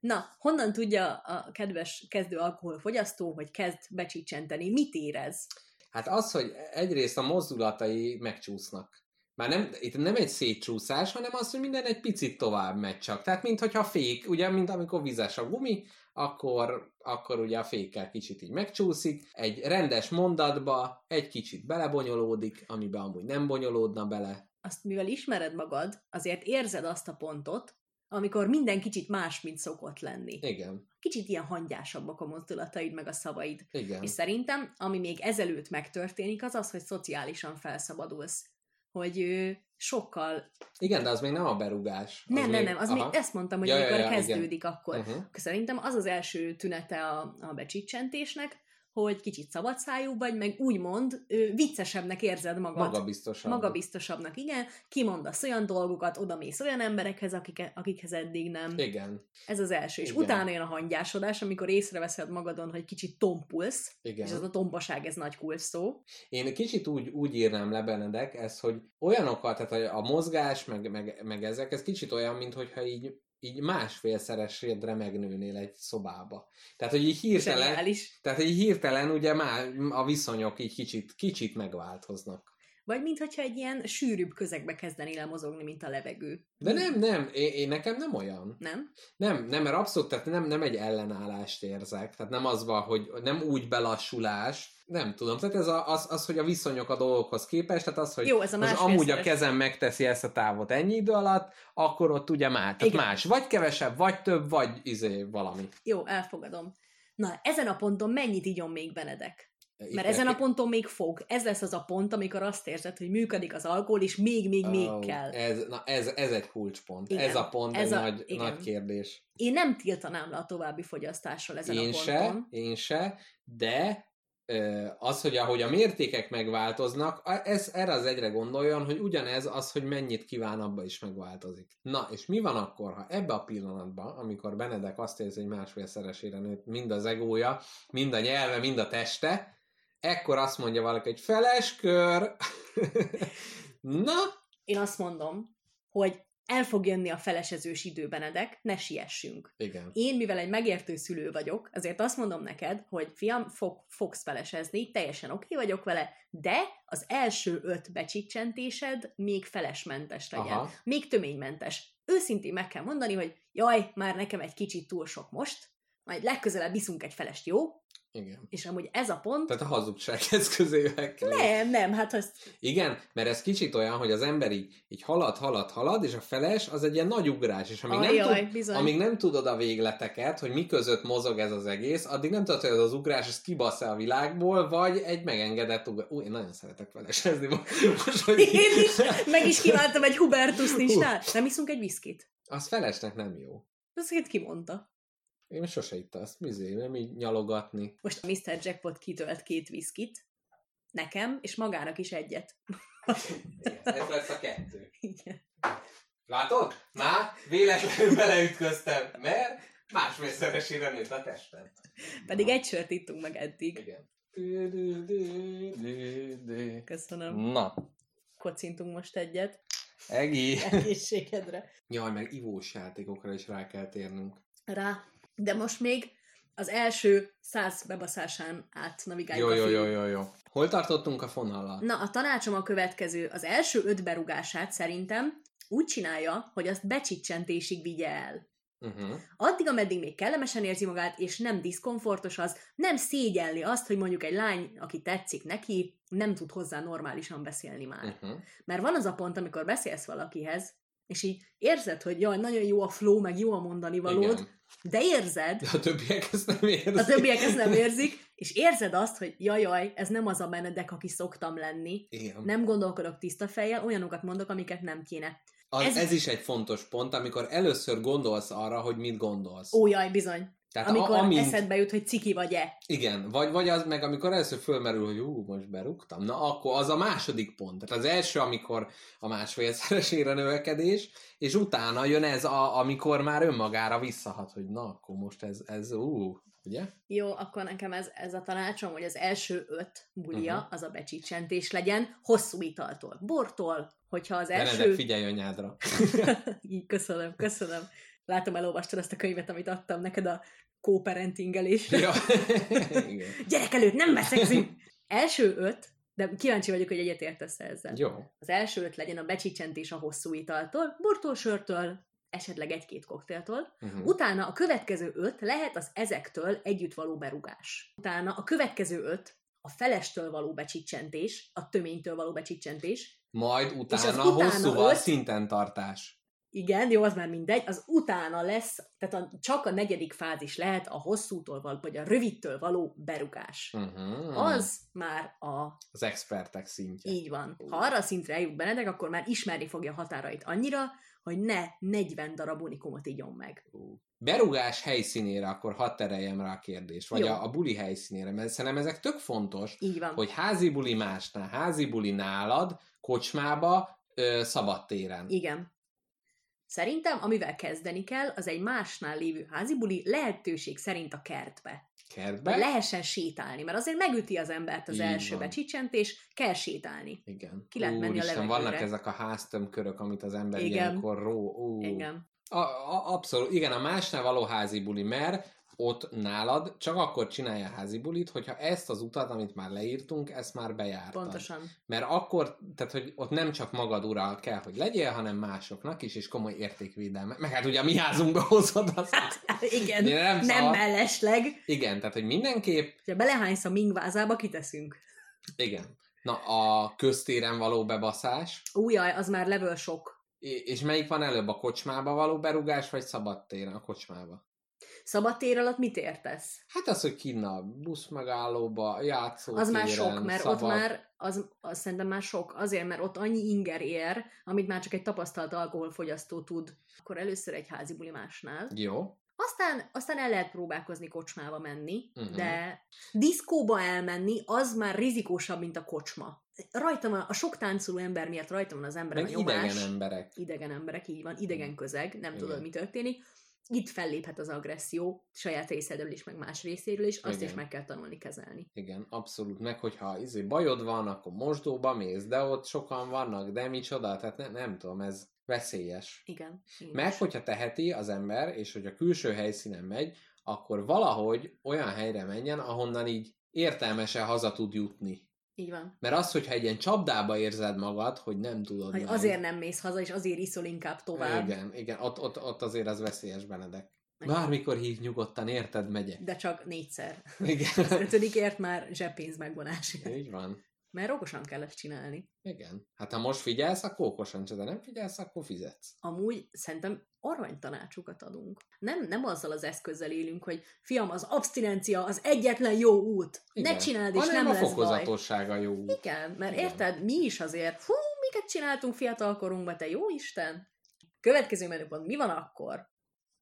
Na, honnan tudja a kedves kezdő alkoholfogyasztó, hogy kezd becsicsenteni? Mit érez? Hát az, hogy egyrészt a mozdulatai megcsúsznak. Már itt nem egy szétcsúszás, hanem az, hogy minden egy picit tovább megy csak. Tehát, mintha fék, ugye, mint amikor vizes a gumi, akkor ugye a fékkel kicsit így megcsúszik. Egy rendes mondatba egy kicsit belebonyolódik, amiben amúgy nem bonyolódna bele. Azt, mivel ismered magad, azért érzed azt a pontot, amikor minden kicsit más, mint szokott lenni. Igen. Kicsit ilyen hangyásabbak a mozdulataid, meg a szavaid. Igen. És szerintem, ami még ezelőtt megtörténik, az az, hogy szociálisan felszabadulsz. Hogy sokkal... Igen, de az még nem a berugás. Nem, az még, ezt mondtam, hogy amikor kezdődik, igen. Akkor. Uh-huh. Szerintem az az első tünete a becsicsentésnek, hogy kicsit szabadszájú vagy, meg úgymond viccesebbnek érzed magad. Magabiztosabbnak, igen. Kimondasz olyan dolgokat, odamész olyan emberekhez, akikhez eddig nem. Igen. Ez az első. Igen. És utána jön a hangyásodás, amikor észreveszed magadon, hogy kicsit tompulsz. Igen. És az a tombaság, ez nagy kulcs szó. Én kicsit úgy írnám le, Benedek, ez, hogy olyanokat, tehát a mozgás, meg ezek, ez kicsit olyan, minthogyha így másfélszeresre megnőnél egy szobába. Tehát, hogy így hirtelen, ugye már a viszonyok így kicsit megváltoznak. Vagy mintha egy ilyen sűrűbb közegbe kezdenél el mozogni, mint a levegő. De nem, én nekem nem olyan. Nem? Nem, mert abszolút, tehát nem egy ellenállást érzek. Tehát nem az van, hogy nem úgy belassulás, nem tudom. Tehát ez az, hogy a viszonyok a dolgokhoz képest, tehát az, hogy jó, ez az amúgy a kezem megteszi ezt a távot ennyi idő alatt, akkor ott ugye más. Vagy kevesebb, vagy több, vagy valami. Jó, elfogadom. Na, ezen a ponton mennyit igyon még Benedek? Mert ezen a ponton még fog. Ez lesz az a pont, amikor azt érzed, hogy működik az alkohol, és még kell. Ez egy kulcspont. Igen, ez a pont, nagy kérdés. Én nem tiltanám le a további fogyasztással ezen a ponton. Én se, de az, hogy ahogy a mértékek megváltoznak, erre az egyre gondoljon, hogy ugyanez az, hogy mennyit kíván, abba is megváltozik. Na, és mi van akkor, ha ebbe a pillanatban, amikor Benedek azt érzi, hogy másfélszeresére nőtt mind az egója, mind a nyelve, mind a teste, ekkor azt mondja valaki, hogy feleskör. Na? Én azt mondom, hogy el fog jönni a felesezős idő, Benedek, ne siessünk. Igen. Én, mivel egy megértő szülő vagyok, azért azt mondom neked, hogy fiam, fogsz felesezni, teljesen oké vagyok vele, de az első 5 becsicsentésed még felesmentes legyen. Aha. Még töménymentes. Őszintén meg kell mondani, hogy jaj, már nekem egy kicsit túl sok most, majd legközelebb iszunk egy felest, jó? Igen. És amúgy ez a pont... Tehát a hazugság eszközével kell. Nem, hát az... Igen, mert ez kicsit olyan, hogy az ember így halad, és a feles az egy ilyen nagy ugrás, és amíg nem tudod a végleteket, hogy mi között mozog ez az egész, addig nem tudod, hogy ez az ugrás, ez kibasz-e a világból, vagy egy megengedett ugrás. Én nagyon szeretek felesezni most, hogy... Én is, meg is kívántam egy Hubertuszt is. Nem iszunk egy viszkit? Az felesnek nem jó. Azt itt kimondta. Én sose ittam azt, nem így nyalogatni. Most Mr. Jackpot kitölt 2 viszkit, nekem, és magának is egyet. Igen, ez lesz a 2. Igen. Látod? Már véletlenül beleütköztem, mert másfélszeresére nőtt a testem. Pedig egy sört ittunk meg eddig. Igen. Köszönöm. Na. Kocintunk most egyet. Egi. Egészségedre. Jaj, meg ivós játékokra is rá kell térnünk. Rá. De most még az első 100 bebaszásán át navigáljuk. Jó. Hol tartottunk a fonallal? Na, a tanácsom a következő. Az első 5 berugását szerintem úgy csinálja, hogy azt becsicsentésig vigye el. Uh-huh. Addig, ameddig még kellemesen érzi magát, és nem diszkomfortos az, nem szégyelli azt, hogy mondjuk egy lány, aki tetszik neki, nem tud hozzá normálisan beszélni már. Uh-huh. Mert van az a pont, amikor beszélsz valakihez, és így érzed, hogy jaj, nagyon jó a flow, meg jó a mondani valód, igen. De érzed... De a többiek ezt nem érzik. És érzed azt, hogy jaj, ez nem az a Benedek, aki szoktam lenni. Igen. Nem gondolkodok tiszta fejjel, olyanokat mondok, amiket nem kéne. Ez is egy fontos pont, amikor először gondolsz arra, hogy mit gondolsz. Ó, jaj, bizony. Tehát amikor eszedbe jut, hogy ciki vagy-e. Igen, vagy az meg amikor először fölmerül, hogy most berúgtam, na akkor az a második pont. Tehát az első, amikor a másfélszeresére növekedés, és utána jön ez, amikor már önmagára visszahat, hogy na akkor most ez, ugye? Jó, akkor nekem ez a tanácsom, hogy az első 5 bulia, az a becsicsentés legyen, hosszú italtól, bortól, hogyha az első... Benedek, figyelj anyádra! Így, köszönöm. Látom, elolvastad azt a könyvet, amit adtam neked a co-parentingelésre. Ja. Gyerek előtt nem veszekszünk! Első 5, de kíváncsi vagyok, hogy egyetértesz ezzel. Jó. Az első 5 legyen a becsicsentés a hosszú italtól, bortól, sörtől, esetleg 1-2 koktéltól. Uh-huh. Utána a következő 5 lehet az ezektől együtt való berugás. Utána a következő 5 a felestől való becsicsentés, a töménytől való becsicsentés. Majd utána hosszúval szinten tartás. Igen, jó, az már mindegy, az utána lesz, tehát csak a negyedik fázis lehet a hosszútól való, vagy a rövidtől való berugás. Uh-huh. Az már az expertek szintje. Így van. Ha arra a szintre eljut Benedek, akkor már ismerni fogja határait annyira, hogy ne 40 darab unikumot igyon meg. Berugás helyszínére akkor hadd tereljem rá a kérdést, vagy a buli helyszínére, mert szerintem ezek tök fontos, hogy házi buli másnál, házi buli nálad, kocsmába, szabadtéren. Igen. Szerintem, amivel kezdeni kell, az egy másnál lévő házibuli lehetőség szerint a kertbe. Kertbe? Hogy lehessen sétálni, mert azért megüti az embert az így elsőbe csicsentés, kell sétálni. Igen. Ki lehet menni a levegőre. Vannak ezek a háztömkörök, amit az ember ilyenkor ró. Igen. Abszolút. Igen, a másnál való házibuli, mert ott nálad csak akkor csinálja a házibulit, hogyha ezt az utat, amit már leírtunk, ezt már bejártad. Pontosan. Mert akkor, tehát, hogy ott nem csak magad ura kell, hogy legyél, hanem másoknak is, és komoly értékvédelme. Meg hát ugye a mi házunkba hozod azt. Hát, igen, nem mellesleg. Igen, tehát, hogy mindenképp... Ha belehánysz a mingvázába, kiteszünk. Igen. Na, a köztéren való bebaszás. Újjaj, az már level sok. És melyik van előbb, a kocsmába való berugás, vagy szabadtéren a kocsmába? Szabadtér alatt mit értesz? Hát az, hogy kinn a buszmegállóba, játszótéren, az már sok, mert szabad... ott már, az szerintem már sok. Azért, mert ott annyi inger ér, amit már csak egy tapasztalt alkoholfogyasztó tud. Akkor először egy házi buli másnál. Jó. Aztán el lehet próbálkozni kocsmába menni, de diszkóba elmenni, az már rizikósabb, mint a kocsma. Rajta van, a sok táncoló ember miatt rajta van az ember a nyomás. Idegen emberek, így van, idegen közeg, nem tudod, mi történik. Itt felléphet az agresszió, saját részedről is, meg más részéről is, azt is meg kell tanulni kezelni. Igen, abszolút. Meg, hogyha bajod van, akkor mosdóba mész, de ott sokan vannak, de micsoda, tehát nem tudom, ez veszélyes. Igen. Meg, hogyha teheti az ember, és hogy a külső helyszínen megy, akkor valahogy olyan helyre menjen, ahonnan így értelmesen haza tud jutni. Így van. Mert az, hogyha egy ilyen csapdába érzed magad, hogy nem tudod... Hogy azért nem mész haza, és azért iszol inkább tovább. Igen, ott azért az veszélyes, Benedek. Bármikor hív nyugodtan, érted, megyek. De csak 4-szer. Igen. Az 5-ért már zseppénz megvonás. Így van. Mert okosan kell ezt csinálni. Igen. Hát ha most figyelsz, akkor okosan, de nem figyelsz, akkor fizetsz. Amúgy szerintem arany tanácsukat adunk. Nem azzal az eszközzel élünk, hogy fiam, az abstinencia az egyetlen jó út. Igen. Ne csináld, és nem lesz baj. A fokozatosság a jó út. Igen, mert érted, mi is azért, miket csináltunk fiatalkorunkban, te jó Isten. Következő menüpont, mi van akkor?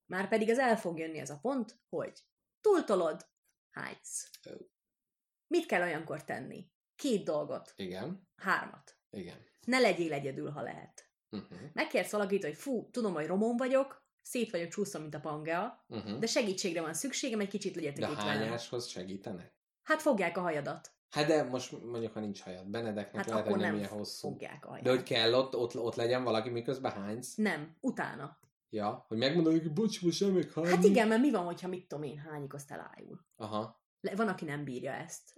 Márpedig az el fog jönni ez a pont, hogy túltolod, hánysz. Mit kell olyankor tenni? 2 dolgot. Igen. 3. Igen. Ne legyél egyedül, ha lehet. Megkérsz valakit, hogy tudom, hogy romon vagyok, szét vagyok csúszva, mint a pangea, de segítségre van szükségem, egy kicsit legyetek itt velem. De hányáshoz segítenek? Hát fogják a hajadat. Hát de most mondjuk, ha nincs hajad. Benedeknek hát lehet, hogy nem ilyen hosszú. Fogják a hajad. De hogy kell ott legyen valaki, miközben hánysz? Nem, utána. Ja, hogy megmondom, hogy bocs, most nem meg hányik. Hát igen, mert mi van, hogyha mit tudom én, hányik, azt elájul. Aha. Van, aki nem bírja ezt.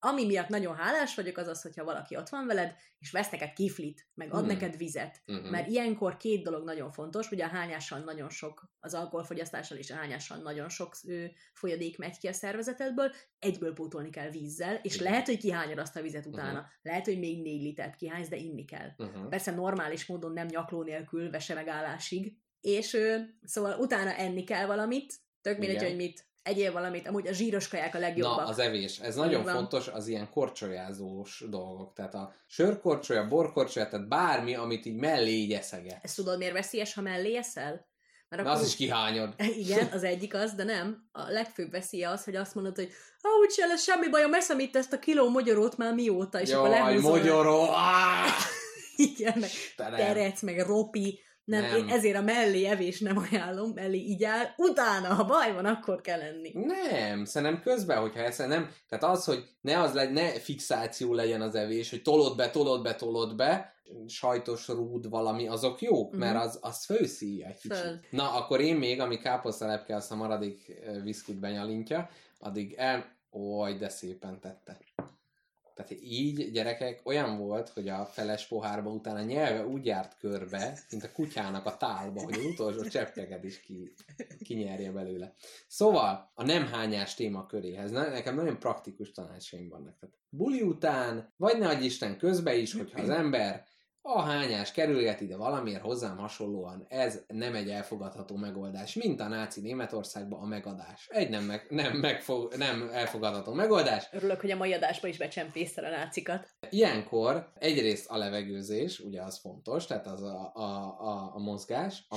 Ami miatt nagyon hálás vagyok, az, hogyha valaki ott van veled, és vesz neked kiflit, meg ad neked vizet. Mert ilyenkor 2 dolog nagyon fontos, ugye a hányással nagyon sok, az alkoholfogyasztással és a hányással nagyon sok folyadék megy ki a szervezetedből, egyből pótolni kell vízzel, és lehet, hogy kihányod azt a vizet utána. Lehet, hogy még 4 litert kihánysz, de inni kell. Persze normális módon, nem nyakló nélkül, vese megállásig. És szóval utána enni kell valamit, tök mindegy, hogy mit. Egyél valamit, amúgy a zsíros kaják a legjobbak. Na, az evés. Ez nagyon fontos, az ilyen korcsolyázós dolgok. Tehát a sörkorcsolya, borkorcsolya, tehát bármi, amit így mellé így eszeget. Ezt tudod, miért veszélyes, ha mellé eszel? Mert akkor... az is kihányod. Igen, az egyik az, de nem. A legfőbb veszélye az, hogy azt mondod, hogy úgyse lesz semmi bajom, eszem itt ezt a kiló mogyorót már mióta, és akkor lehúzol. Jaj, mogyoró! Igen, meg terec, meg ropi. Nem, én ezért a mellé evés nem ajánlom, mellé így áll, utána, ha baj van, akkor kell enni. Nem, szerintem közben, hogyha eszel, nem, tehát az, hogy ne fixáció legyen az evés, hogy tolod be, sajtos rúd valami, azok jók, mert az főszíj egy kicsit. Na, akkor én még, ami káposzta lepke, azt a maradék viszkit benyalintja, addig de szépen tette. Tehát így, gyerekek, olyan volt, hogy a feles pohárba utána nyelve úgy járt körbe, mint a kutyának a tálba, hogy az utolsó cseppeket is kinyerje belőle. Szóval a nem hányás témaköréhez nekem nagyon praktikus tanácsaim vannak. Tehát buli után, vagy ne adj Isten közben is, hogyha az ember A hányás kerülget ide valamiért hozzám hasonlóan, ez nem egy elfogadható megoldás, mint a náci Németországban a megadás. Egy nem elfogadható megoldás. Örülök, hogy a mai adásba is becsempésztel a nácikat. Ilyenkor egyrészt a levegőzés, ugye az fontos, tehát az a mozgás. A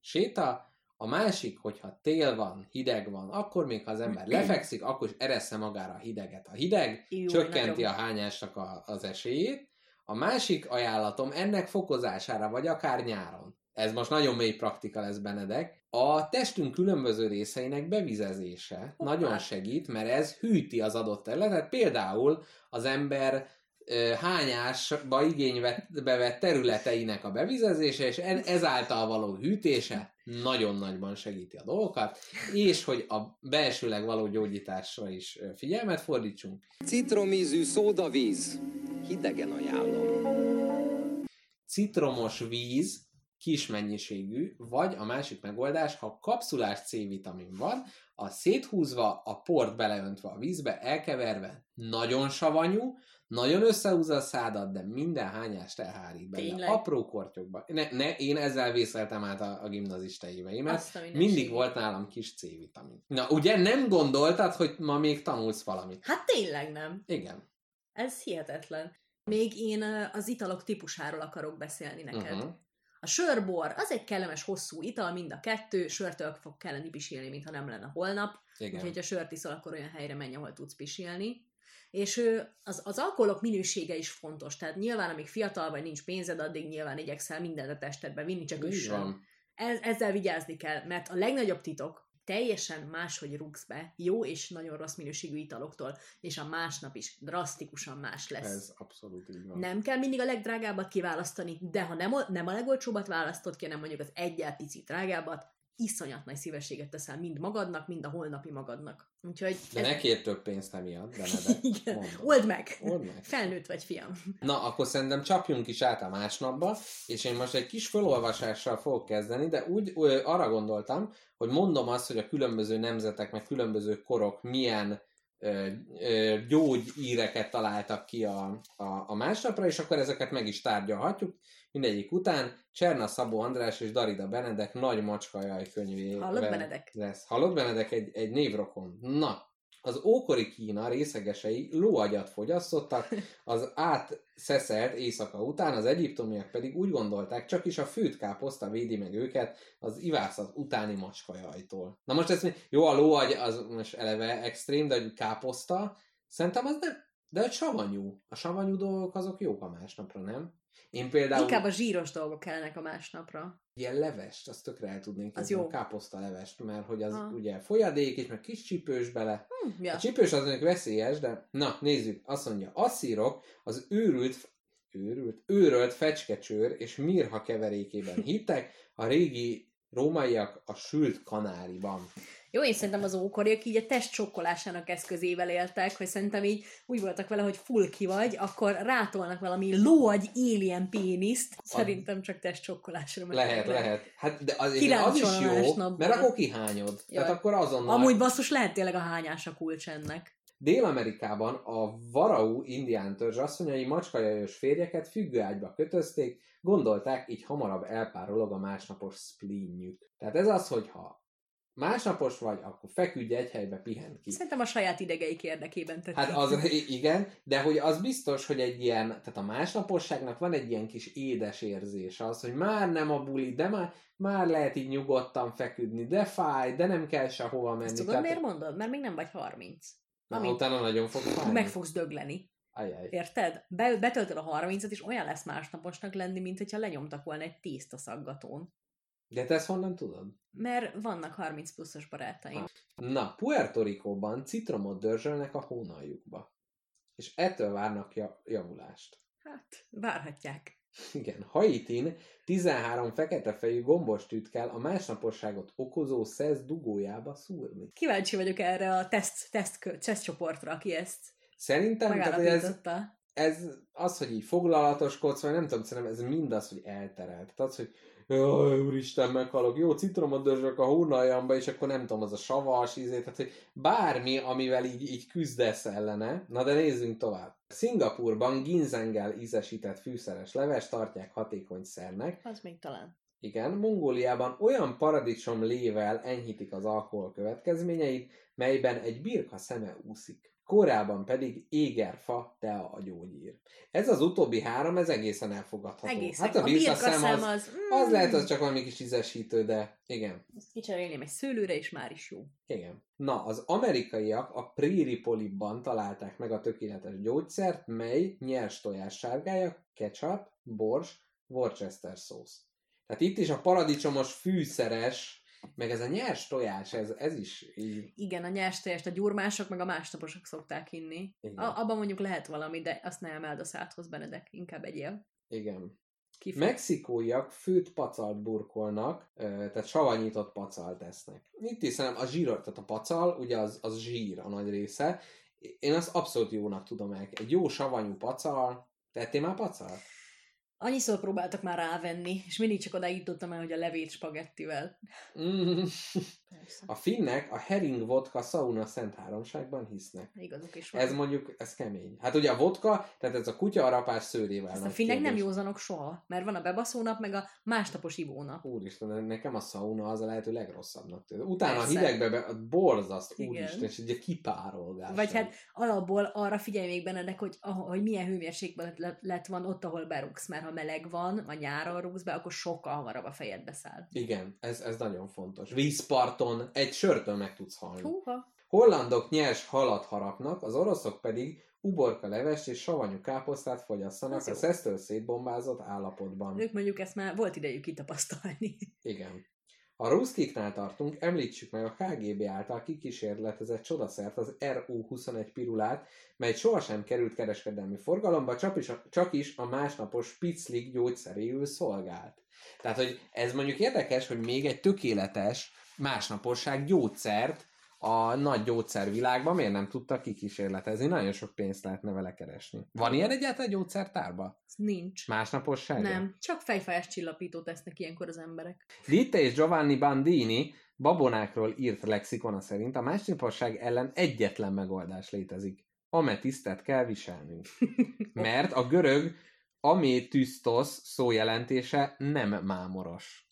séta. A másik, hogyha tél van, hideg van, akkor még ha az ember lefekszik, akkor is eressze magára a hideget. A hideg csökkenti a hányásnak az esélyét. A másik ajánlatom ennek fokozására, vagy akár nyáron. Ez most nagyon mély praktika lesz, Benedek. A testünk különböző részeinek bevizezése nagyon segít, mert ez hűti az adott területet. Például az ember hányásba igénybe vett területeinek a bevizezése, és ezáltal való hűtése nagyon nagyban segíti a dolgokat, és hogy a belsőleg való gyógyításra is figyelmet fordítsunk. Citromízű szódavíz. Hidegen ajánlom. Citromos víz, kis mennyiségű, vagy a másik megoldás, ha kapszulás C-vitamin van, a széthúzva, a port beleöntve a vízbe, elkeverve, nagyon savanyú, nagyon összehúzza a szádat, de minden hányást elhárít benne. Tényleg? Apró kortyokban. Én ezzel vészeltem át a gimnazista éveimet. Mindig volt nálam kis C-vitamin. Na, ugye nem gondoltad, hogy ma még tanulsz valamit? Hát tényleg nem. Igen. Ez hihetetlen. Még én az italok típusáról akarok beszélni neked. Uh-huh. A sörbor, az egy kellemes hosszú ital, mind a kettő, sörtől fog kelleni pisilni, mintha nem lenne holnap. Úgyhogy ha sört iszol, akkor olyan helyre menj, ahol tudsz pisilni. És az alkoholok minősége is fontos, tehát nyilván amíg fiatal vagy, nincs pénzed, addig nyilván igyekszel mindent a testedben vinni, csak üssön. Ezzel vigyázni kell, mert a legnagyobb titok, teljesen máshogy rúgsz be jó és nagyon rossz minőségű italoktól, és a másnap is drasztikusan más lesz. Ez abszolút így van. Nem kell mindig a legdrágábbat kiválasztani, de ha nem a legolcsóbbat választod ki, hanem mondjuk az egyel picit drágábbat, iszonyat nagy szívességet teszel mind magadnak, mind a holnapi magadnak. Úgyhogy de ne kérj több pénzt emiatt, Benedek. Igen, old meg. Felnőtt vagy, fiam. Na, akkor szerintem csapjunk is át a másnapba, és én most egy kis felolvasással fogok kezdeni, de úgy arra gondoltam, hogy mondom azt, hogy a különböző nemzetek, meg különböző korok milyen gyógyíreket találtak ki a másnapra, és akkor ezeket meg is tárgyalhatjuk. Mindegyik után Cserna Szabó András és Darida Benedek Nagy Macska Jaj könyvével. Hallott Benedek? Hallott Benedek egy névrokon. Na, az ókori Kína részegesei lóagyat fogyasztottak, az átszeszelt éjszaka után, az egyiptomiak pedig úgy gondolták, csak is a főtt káposzta védi meg őket az ivászat utáni macskajajtól. Na most ez jó, a lóagy az most eleve extrém, de káposzta, szerintem az nem, de egy savanyú. A savanyú dolgok azok jók a másnapra, nem? Én például... Inkább a zsíros dolgok kellenek a másnapra. Ilyen levest, azt tökre el tudnénk kézni, káposzta levest, mert hogy az ugye folyadék, és meg kis csípős bele. Ja. A csípős az mondjuk veszélyes, de na, nézzük, azt mondja, asszírok az őrölt fecskecsőr és mirha keverékében hittek, a régi rómaiak a sült kanáriban. Jó, én szerintem az ókoriak így a test sokkolásának eszközével éltek, hogy szerintem így úgy voltak vele, hogy full ki vagy, akkor rátolnak valami lóagy alien péniszt. Szerintem csak test sokkolásra megy. Lehet. Hát, de az is jó, mert akkor kihányod. Jaj. Tehát akkor azonnal... Amúgy basszus, lehet tényleg a hányás a kulcs ennek. Dél-Amerikában a Varau indián törzs asszonyai macskajajos férjeket függőágyba kötözték, gondolták, így hamarabb elpárolog a másnapos spleenjük. Tehát ez az, hogyha másnapos vagy, akkor feküdj egy helybe, pihent ki. Szerintem a saját idegeik érdekében tették. Hát az, igen, de hogy az biztos, hogy egy ilyen, tehát a másnaposságnak van egy ilyen kis édes érzése, az, hogy már nem a buli, de már lehet így nyugodtan feküdni, de fáj, de nem kell sehova menni. Ezt tudod, tehát... miért mondod? Mert még nem vagy 30. Na, utána nagyon fog fájni. Meg fogsz dögleni. Ajaj. Érted? Betöltöd a 30-at, és olyan lesz másnaposnak lenni, mint hogyha lenyomtak volna egy tésztaszaggatón. De te ezt honnan tudod? Mert vannak 30 pluszos barátaim. Na, Puerto Ricóban citromot dörzsölnek a hónaljukba. És ettől várnak javulást. Hát, várhatják. Igen, Haitin 13 fekete fejű gombos tűt kell a másnaposságot okozó szesz dugójába szúrni. Kíváncsi vagyok erre a teszt csoportra, aki ezt megállapította. Ez az, hogy így foglalatoskodsz, vagy nem tudom, szerintem ez mind az, hogy elterelt. Tehát az, hogy úristen, meghalok, jó, citromot dörzsök a hónaljamba, és akkor nem tudom, az a savas ízét, tehát hogy bármi, amivel így küzdesz ellene. Na de nézzünk tovább. Szingapúrban ginzenggel ízesített fűszeres leves tartják hatékony szernek. Az még talán. Igen, Mongóliában olyan paradicsomlével enyhítik az alkohol következményeit, melyben egy birka szeme úszik. Korábban pedig égerfa, tea a gyógyír. Ez az utóbbi három, ez egészen elfogadható. Egészen. Hát a birkaszem az lehet, az csak valami kis ízesítő, de igen. Ezt kicserélném egy szőlőre, és már is jó. Igen. Na, az amerikaiak a Prairie Polibban találták meg a tökéletes gyógyszert, mely nyers tojás sárgája, ketchup, bors, Worcester szósz. Tehát itt is a paradicsomos fűszeres, meg ez a nyers tojás, ez is így... Igen, a nyers tojást a gyurmások, meg a másnaposok szokták inni. Abban mondjuk lehet valami, de azt ne emeld a szádhoz, Benedek, inkább egyél. Igen. Kifog. Mexikóiak főtt pacalt burkolnak, tehát savanyított pacalt esznek. Itt is szerintem a zsírot, tehát a pacal, ugye az zsír a nagy része. Én azt abszolút jónak tudom el. Egy jó savanyú pacal. Tettél már pacalt? Annyiszor próbáltak már rávenni, és mindig csak odáig jutottam el, hogy a levét spagettivel. Mm. A finnek a hering, vodka, sauna szent háromságban hisznek. Igazuk is van. Ez mondjuk, ez kemény. Hát ugye a vodka, tehát ez a kutya a rapás szőrével. Ezt a finnek kérdés. Nem józanok soha, mert van a bebaszónap, meg a másnapos ivónap. Úristen, nekem a sauna az a lehető legrosszabbnak. Utána persze. A hidegbe borzaszt, úristen, és ugye kipárolgás. Vagy hát alapból arra figyelj még Benedek, hogy milyen hőmérsékben lett van ott, ahol berugsz, mert ha meleg van, a nyáron rúgsz be, akkor sokkal hamarabb a fejedbe száll. Igen, ez nagyon fontos. Vízparton egy sörtől meg tudsz halni. Húha. Hollandok nyers halat harapnak, az oroszok pedig uborka levest és savanyú káposztát fogyasszanak a szesztől szétbombázott állapotban. Ők mondjuk ezt már volt idejük kitapasztalni. Igen. A ruszkiknál tartunk, említsük meg a KGB által kikísérletezett csodaszert, az RU-21 pirulát, mely sohasem került kereskedelmi forgalomba, csak is a másnapos spiclik gyógyszeréül szolgált. Tehát, hogy ez mondjuk érdekes, hogy még egy tökéletes másnaposság gyógyszert a nagy gyógyszervilágban miért nem tudta kikísérletezni? Nagyon sok pénzt lehetne vele keresni. Van ilyen egyáltalán gyógyszertárban? Nincs. Másnaposság? Nem. Csak fejfájás csillapítót tesznek ilyenkor az emberek. Ditte és Giovanni Bandini babonákról írt lexikona szerint a másnaposság ellen egyetlen megoldás létezik. Ametisztet kell viselnünk. Mert a görög ametüsztosz szó jelentése nem mámoros.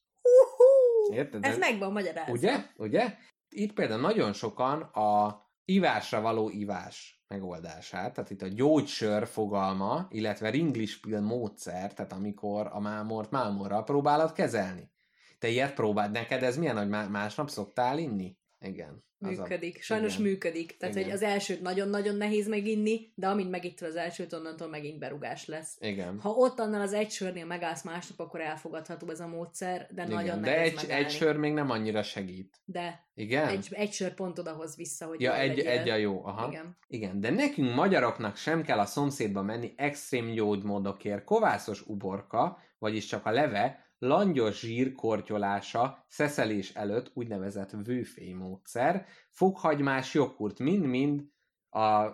Érted? Ez megvan magyarázva. Ugye? Itt például nagyon sokan a ivásra való ivás megoldását, tehát itt a gyógysör fogalma, illetve Ringlish pill módszer, tehát amikor a mámort mámorral próbálod kezelni. Te ilyet próbáld, neked ez milyen, hogy másnap szoktál inni? Igen. Működik. Sajnos igen. Működik. Tehát, igen. Hogy az elsőt nagyon-nagyon nehéz meginni, de amint megittől az elsőt, onnantól megint berugás lesz. Igen. Ha ott annál az egy sörnél megállsz másnap, akkor elfogadható ez a módszer, de igen. Nagyon de nehéz megállni. De egy sör még nem annyira segít. De. Igen? Egy sör pont odahoz vissza, hogy ja, egy a jó. Aha. Igen. De nekünk magyaroknak sem kell a szomszédba menni extrém gyógymódokért. Kovászos uborka, vagyis csak a leve, langyos zsír kortyolása szeszelés előtt úgynevezett vőfély módszer, fokhagymás joghurt mind-mind a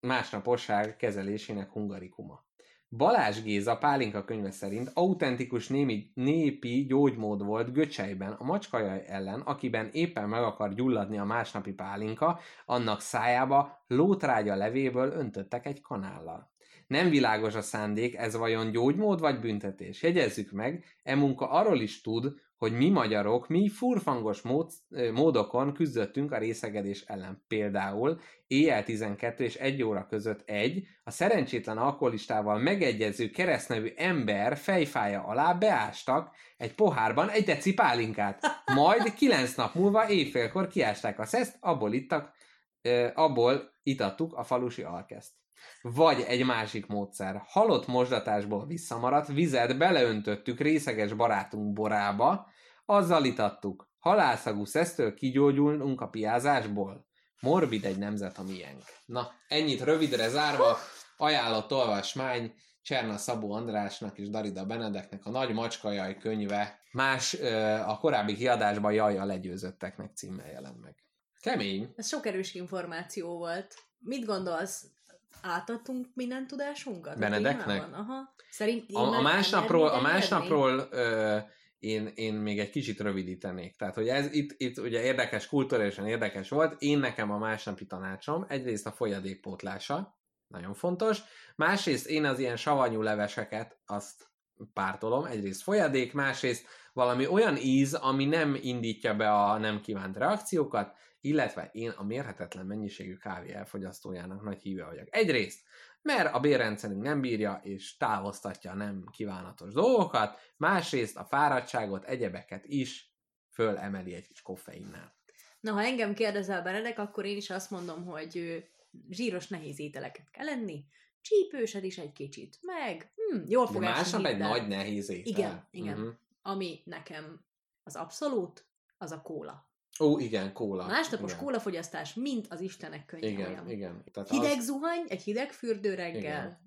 másnaposság kezelésének hungarikuma. Balázs Géza Pálinka könyve szerint autentikus népi gyógymód volt Göcsejben a macskajaj ellen, akiben éppen meg akar gyulladni a másnapi pálinka, annak szájába lótrágya levéből öntöttek egy kanállal. Nem világos a szándék, ez vajon gyógymód vagy büntetés? Jegyezzük meg, e munka arról is tud, hogy mi magyarok, mi furfangos módokon küzdöttünk a részegedés ellen. Például éjjel 12 és 1 óra között a szerencsétlen alkoholistával megegyező keresztnevű ember fejfája alá beástak egy pohárban egy deci pálinkát. Majd 9 nap múlva éjfélkor kiásták a szeszt, abból itattuk a falusi alkeszt. Vagy egy másik módszer. Halott mosdatásból visszamaradt vizet beleöntöttük részeges barátunk borába, azzal itattuk. Halálszagú szesztől kigyógyulnunk a piázásból. Morbid egy nemzet a miénk. Na, ennyit rövidre zárva. Ajánlott olvasmány Cserna Szabó Andrásnak és Darida Benedeknek a Nagy Macskajaj könyve. A korábbi kiadásban Jaj a legyőzötteknek címmel jelent meg. Kemény. Ez sok erős információ volt. Mit gondolsz? Átadtunk minden tudásunkat? Benedeknek? Aha. Szerint a másnapról én még egy kicsit rövidítenék. Tehát, hogy ez itt ugye érdekes, kulturálisan érdekes volt. Én nekem a másnapi tanácsom egyrészt a folyadékpótlása, nagyon fontos. Másrészt én az ilyen savanyú leveseket azt pártolom, egyrészt folyadék, másrészt valami olyan íz, ami nem indítja be a nem kívánt reakciókat, illetve én a mérhetetlen mennyiségű kávé elfogyasztójának nagy híve vagyok. Egyrészt, mert a bérrendszerünk nem bírja és távoztatja a nem kívánatos dolgokat, másrészt a fáradtságot, egyebeket is fölemeli egy kis koffeinnál. Na, ha engem kérdezel, Benedek, akkor én is azt mondom, hogy zsíros, nehéz ételeket kell enni, csípősed is egy kicsit, meg jól fog esni. Másabb egy nagy nehéz étel. Igen. Uh-huh. Ami nekem az abszolút, az a kóla. Ó, igen, kóla. Másnapos kólafogyasztás, mint az Istenek könnye. Igen. Tehát hideg zuhany, egy hideg fürdő reggel.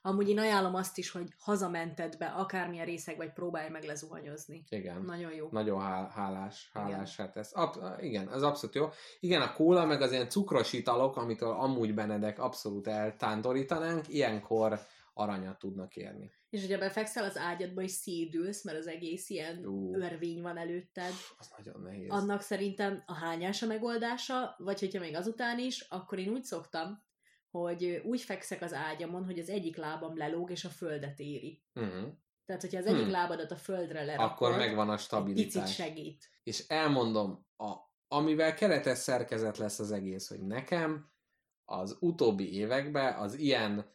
Amúgy én ajánlom azt is, hogy hazamented be akármilyen részeg, vagy próbálj meg lezuhanyozni. Igen. Nagyon jó. Nagyon hálás. Hát ez. Igen, az abszolút jó. Igen, a kóla, meg az ilyen cukros italok, amitől amúgy Benedek abszolút eltándorítanánk, ilyenkor aranyat tudnak érni. És hogyha befekszel az ágyadba, és szédülsz, mert az egész ilyen örvény van előtted. Az nagyon nehéz. Annak szerintem a hányás a megoldása, vagy hogyha még azután is, akkor én úgy szoktam, hogy úgy fekszek az ágyamon, hogy az egyik lábam lelóg, és a földet éri. Uh-huh. Tehát, hogyha az egyik lábadat a földre lerakod, akkor megvan a stabilitás. Picit segít. És elmondom, amivel keretes szerkezet lesz az egész, hogy nekem az utóbbi években az ilyen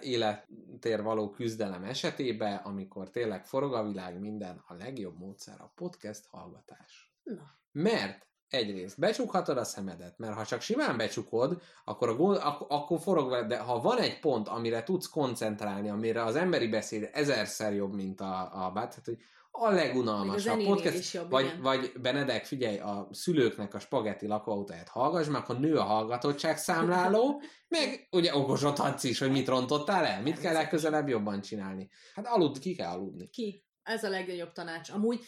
életért való küzdelem esetében, amikor tényleg forog a világ minden, a legjobb módszer a podcast hallgatás. Na. Mert egyrészt becsukhatod a szemedet, mert ha csak simán becsukod, akkor forog veled, de ha van egy pont, amire tudsz koncentrálni, amire az emberi beszéd ezerszer jobb, mint a tehát, hogy a legunalmasabb podcast, jobb, vagy Benedek, figyelj, a szülőknek a Spaghetti Lakóautóját hallgass, mert akkor nő a hallgatottság számláló, meg ugye okosodhatsz is, hogy mit rontottál el, mit kell legközelebb jobban csinálni. Hát ki kell aludni. Ez a legnagyobb tanács. Amúgy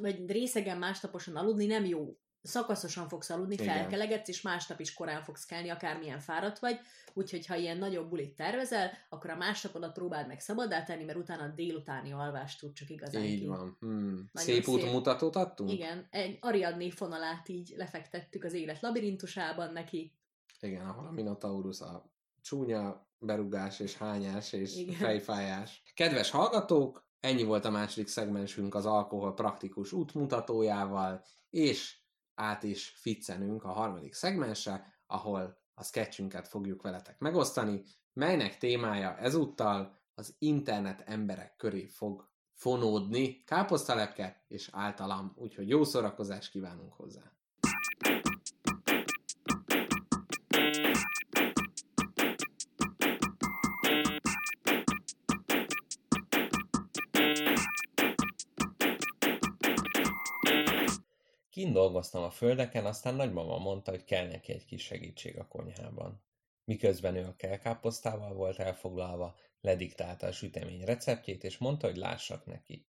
vagy részegen másnaposan aludni nem jó. Szakaszosan fogsz aludni, felkelegetsz, és másnap is korán fogsz kelni, akármilyen fáradt vagy, úgyhogy ha ilyen nagyobb bulit tervezel, akkor a másnapodat próbáld meg szabaddá tenni, mert utána a délutáni alvást tud csak igazán így ki. Van. Szép útmutatót adtunk? Igen, egy Ariadné fonalát így lefektettük az élet labirintusában neki. Igen, ahol a Minotaurus a csúnya berugás és hányás és fejfájás. Kedves hallgatók, ennyi volt a második szegmensünk az alkohol praktikus útmutatójával, és át is ficcenünk a harmadik szegmensre, ahol a sketchünket fogjuk veletek megosztani, melynek témája ezúttal az internet emberek köré fog fonódni. Káposzta lepke és általam, úgyhogy jó szórakozást kívánunk hozzá! Kint dolgoztam a földeken, aztán nagymama mondta, hogy kell neki egy kis segítség a konyhában. Miközben ő a kelkáposztával volt elfoglalva, lediktálta a sütemény receptjét, és mondta, hogy lássak neki.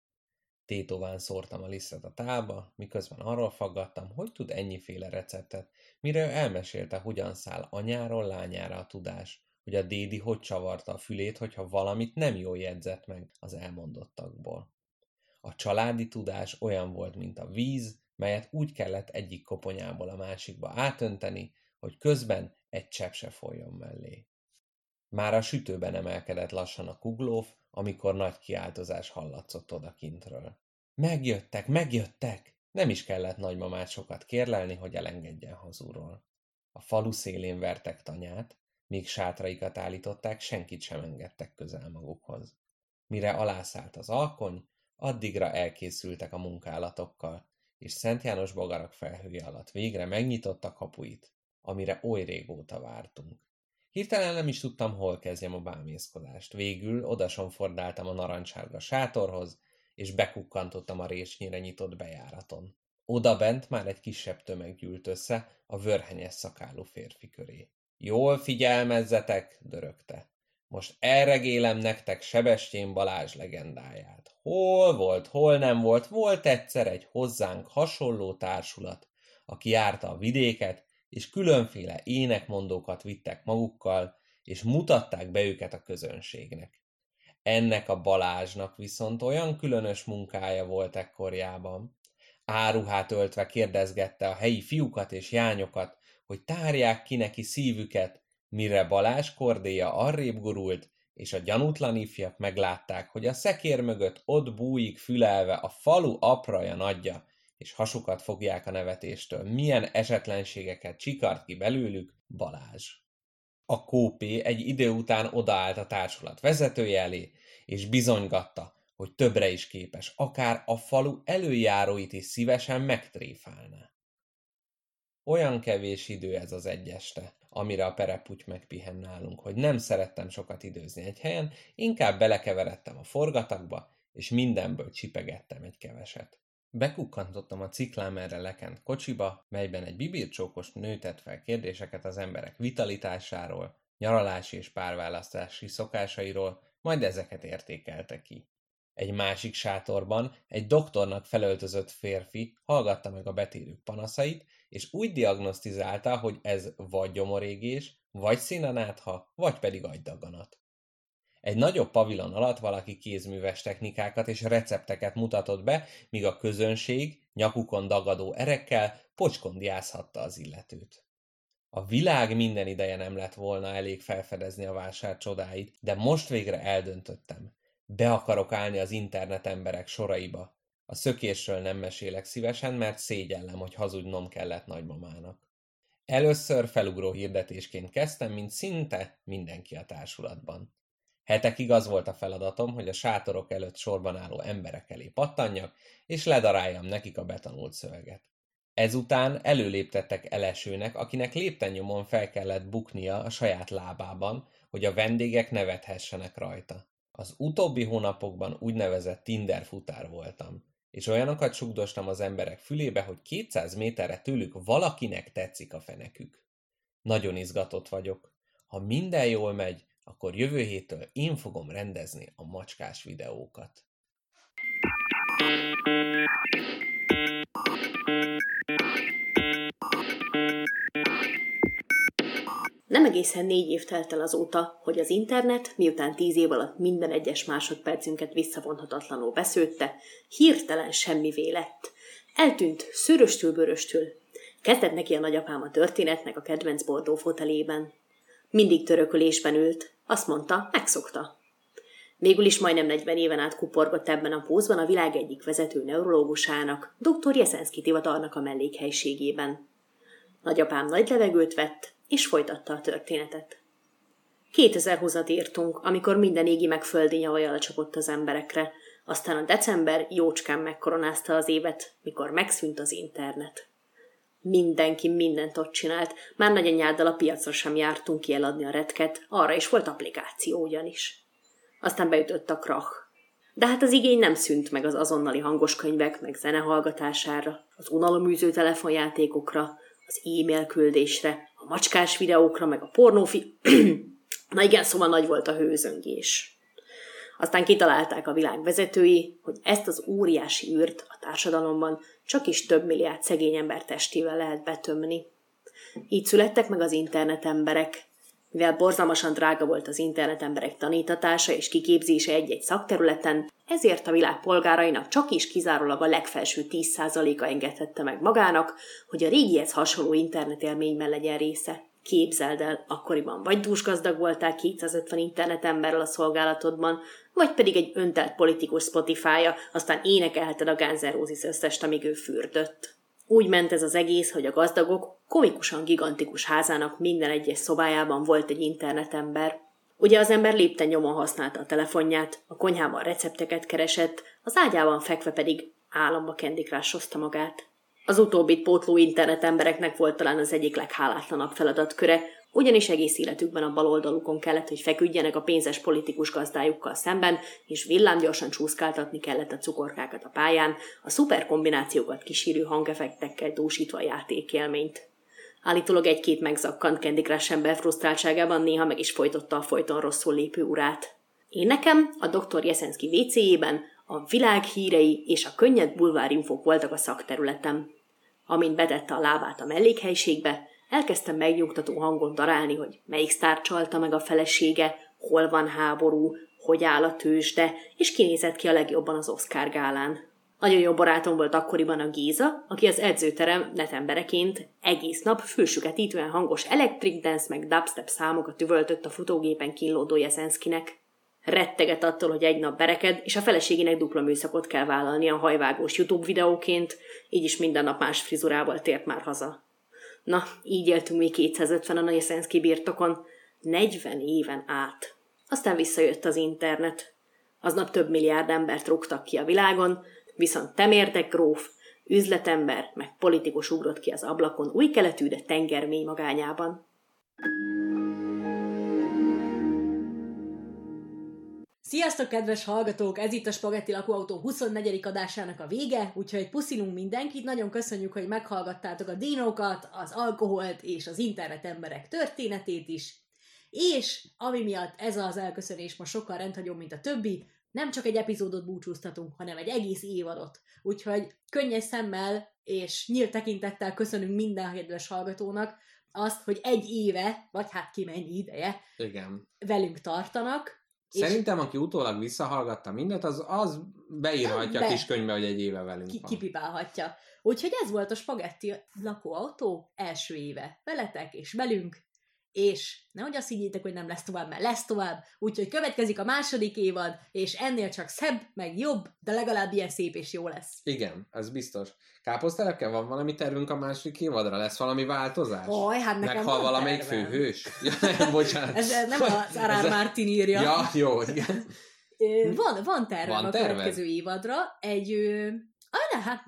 Tétován szórtam a lisztet a tálba, miközben arról faggattam, hogy tud ennyiféle receptet, mire ő elmesélte, hogyan száll anyáról lányára a tudás, hogy a dédi hogy csavarta a fülét, hogyha valamit nem jól jegyzett meg az elmondottakból. A családi tudás olyan volt, mint a víz, melyet úgy kellett egyik koponyából a másikba átönteni, hogy közben egy csepp se folyjon mellé. Már a sütőben emelkedett lassan a kuglóf, amikor nagy kiáltozás hallatszott odakintről. Megjöttek! Nem is kellett nagymamát sokat kérlelni, hogy elengedjen hazúról. A falu szélén vertek tanyát, míg sátraikat állították, senkit sem engedtek közel magukhoz. Mire alászállt az alkony, addigra elkészültek a munkálatokkal, és Szent János bogarak felhője alatt végre megnyitotta kapuit, amire oly régóta vártunk. Hirtelen nem is tudtam, hol kezdjem a bámészkodást. Végül odasonfordáltam a narancssárga sátorhoz, és bekukkantottam a résnyire nyitott bejáraton. Odabent már egy kisebb tömeg gyűlt össze a vörhenyes szakálú férfi köré. Jól figyelmezzetek, dörögte. Most elregélem nektek Sebestyén Balázs legendáját. Hol volt, hol nem volt, volt egyszer egy hozzánk hasonló társulat, aki járta a vidéket, és különféle énekmondókat vittek magukkal, és mutatták be őket a közönségnek. Ennek a Balázsnak viszont olyan különös munkája volt ekkorjában. Áruhát öltve kérdezgette a helyi fiúkat és jányokat, hogy tárják ki neki szívüket, mire Balázs kordéja arrébb gurult, és a gyanútlan ifjak meglátták, hogy a szekér mögött ott bújik fülelve a falu apraja nagyja, és hasukat fogják a nevetéstől. Milyen esetlenségeket csikart ki belőlük Balázs. A kópé egy idő után odaállt a társulat vezetője elé, és bizonygatta, hogy többre is képes, akár a falu előjáróit is szívesen megtréfálná. Olyan kevés idő ez az egy este, amire a pereputy megpihen nálunk, hogy nem szerettem sokat időzni egy helyen, inkább belekeveredtem a forgatagba, és mindenből csipegettem egy keveset. Bekukkantottam a ciklámerre lekent kocsiba, melyben egy bibircsókos nő tett fel kérdéseket az emberek vitalitásáról, nyaralási és párválasztási szokásairól, majd ezeket értékelte ki. Egy másik sátorban egy doktornak felöltözött férfi hallgatta meg a betérők panaszait, és úgy diagnosztizálta, hogy ez vagy gyomorégés, vagy színanátha, vagy pedig agydagganat. Egy nagyobb pavilon alatt valaki kézműves technikákat és recepteket mutatott be, míg a közönség nyakukon dagadó erekkel pocskondiázhatta az illetőt. A világ minden ideje nem lett volna elég felfedezni a vásár csodáit, de most végre eldöntöttem. Be akarok állni az internet emberek soraiba. A szökésről nem mesélek szívesen, mert szégyellem, hogy hazudnom kellett nagymamának. Először felugró hirdetésként kezdtem, mint szinte mindenki a társulatban. Hetekig az volt a feladatom, hogy a sátorok előtt sorban álló emberek elé pattanjak, és ledaráljam nekik a betanult szöveget. Ezután előléptettek elesőnek, akinek lépten-nyomon fel kellett buknia a saját lábában, hogy a vendégek nevethessenek rajta. Az utóbbi hónapokban úgynevezett Tinder futár voltam, és olyanokat sugdostam az emberek fülébe, hogy 200 méterre tőlük valakinek tetszik a fenekük. Nagyon izgatott vagyok. Ha minden jól megy, akkor jövő héttől én fogom rendezni a macskás videókat. Nem egészen 4 év telt el azóta, hogy az internet, miután 10 év alatt minden egyes másodpercünket visszavonhatatlanul beszőtte, hirtelen semmivé lett. Eltűnt szőröstül-bőröstül. Kezdett neki a nagyapám a történetnek a kedvenc bordó fotelében. Mindig törökölésben ült, azt mondta, megszokta. Végül is majdnem 40 éven át kuporgott ebben a pózban a világ egyik vezető neurológusának, Dr. Jeszenszky divatarnak a mellékhelyiségében. Nagyapám nagy levegőt vett, és folytatta a történetet. 2020-at írtunk, amikor minden égi meg földi nyavaja lecsapott az emberekre, aztán a december jócskán megkoronázta az évet, mikor megszűnt az internet. Mindenki mindent ott csinált, már nagyanyáddal a piacon sem jártunk ki eladni a retket, arra is volt applikáció ugyanis. Aztán beütött a krach. De hát az igény nem szűnt meg az azonnali hangos könyvek, meg zenehallgatására, az unaloműző telefonjátékokra, az e-mail küldésre, a macskás videókra, meg a Na igen, szóval nagy volt a hőzöngés. Aztán kitalálták a világ vezetői, hogy ezt az óriási űrt a társadalomban csak is több milliárd szegény ember testével lehet betömni. Így születtek meg az internetemberek. Mivel borzalmasan drága volt az internetemberek tanítatása és kiképzése egy-egy szakterületen, ezért a világ polgárainak csak is kizárólag a legfelső 10%-a engedhette meg magának, hogy a régihez hasonló internetélményben legyen része. Képzeld el, akkoriban vagy dúsgazdag voltál 250 internetemberrel a szolgálatodban, vagy pedig egy öntelt politikus Spotify-ja, aztán énekelheted a Guns N' Roses összest, amíg ő fürdött. Úgy ment ez az egész, hogy a gazdagok komikusan gigantikus házának minden egyes szobájában volt egy internetember. Ugye az ember lépten nyomon használta a telefonját, a konyhában recepteket keresett, az ágyában fekve pedig álomba kendikrásozta magát. Az utóbbit pótló internetembereknek volt talán az egyik leghálátlanabb feladatköre, ugyanis egész életükben a baloldalukon kellett, hogy feküdjenek a pénzes politikus gazdájukkal szemben, és villámgyorsan csúszkáltatni kellett a cukorkákat a pályán, a szuperkombinációkat kísérő hangeffektekkel dúsítva a játékélményt. Állítólag egy-két megzakkant Candy Crush ember frusztráltságában néha meg is folytotta a folyton rosszul lépő urát. Én nekem a Dr. Jeszenszky WC-jében a világ hírei és a könnyed bulvárinfók voltak a szakterületem. Amint betette a lábát a mellékhelyiségbe, elkezdtem megnyugtató hangon darálni, hogy melyik sztár csalta meg a felesége, hol van háború, hogy áll a tőzsde, és kinézett ki a legjobban az Oscar gálán. Nagyon jó barátom volt akkoriban a Géza, aki az edzőterem netembereként egész nap fülsüketítően hangos electric dance meg dubstep számokat üvöltött a futógépen kínlódó Jeszenszkynek. Retteget attól, hogy egy nap bereked, és a feleségének dupla műszakot kell vállalni a hajvágós YouTube videóként, így is minden nap más frizurával tért már haza. Na, így éltünk még 250-en a Jeszenszky birtokon, 40 éven át. Aztán visszajött az internet. Aznap több milliárd embert rúgtak ki a világon, viszont temérdek gróf, üzletember, meg politikus ugrott ki az ablakon új keletű, de tengermély magányában. Sziasztok, kedves hallgatók! Ez itt a Spaghetti Lakóautó 24. adásának a vége, úgyhogy puszilunk mindenkit, nagyon köszönjük, hogy meghallgattátok a dinókat, az alkoholt és az internetemberek történetét is. És, ami miatt ez az elköszönés most sokkal rendhagyóbb, mint a többi, nem csak egy epizódot búcsúztatunk, hanem egy egész évadot. Úgyhogy könnyes szemmel és nyílt tekintettel köszönünk minden kedves hallgatónak azt, hogy egy éve, vagy hát ki mennyi ideje, igen, velünk tartanak. Szerintem, aki utólag visszahallgatta mindent, az beírhatja a kis könyvbe, hogy egy éve velünk van. Kipipálhatja. Úgyhogy ez volt a Spagetti Lakóautó első éve. Veletek és velünk. És nehogy azt higgyétek, hogy nem lesz tovább, mert lesz tovább. Úgyhogy következik a második évad, és ennél csak szebb, meg jobb, de legalább ilyen szép és jó lesz. Igen, ez biztos. Káposzta Lepke, van valami tervünk a második évadra? Lesz valami változás? Hát nekem meghal valamelyik főhős? Ja, bocsánat. Ez nem az Arár Mártin írja. Ja, jó, igen. Van tervem a következő évadra.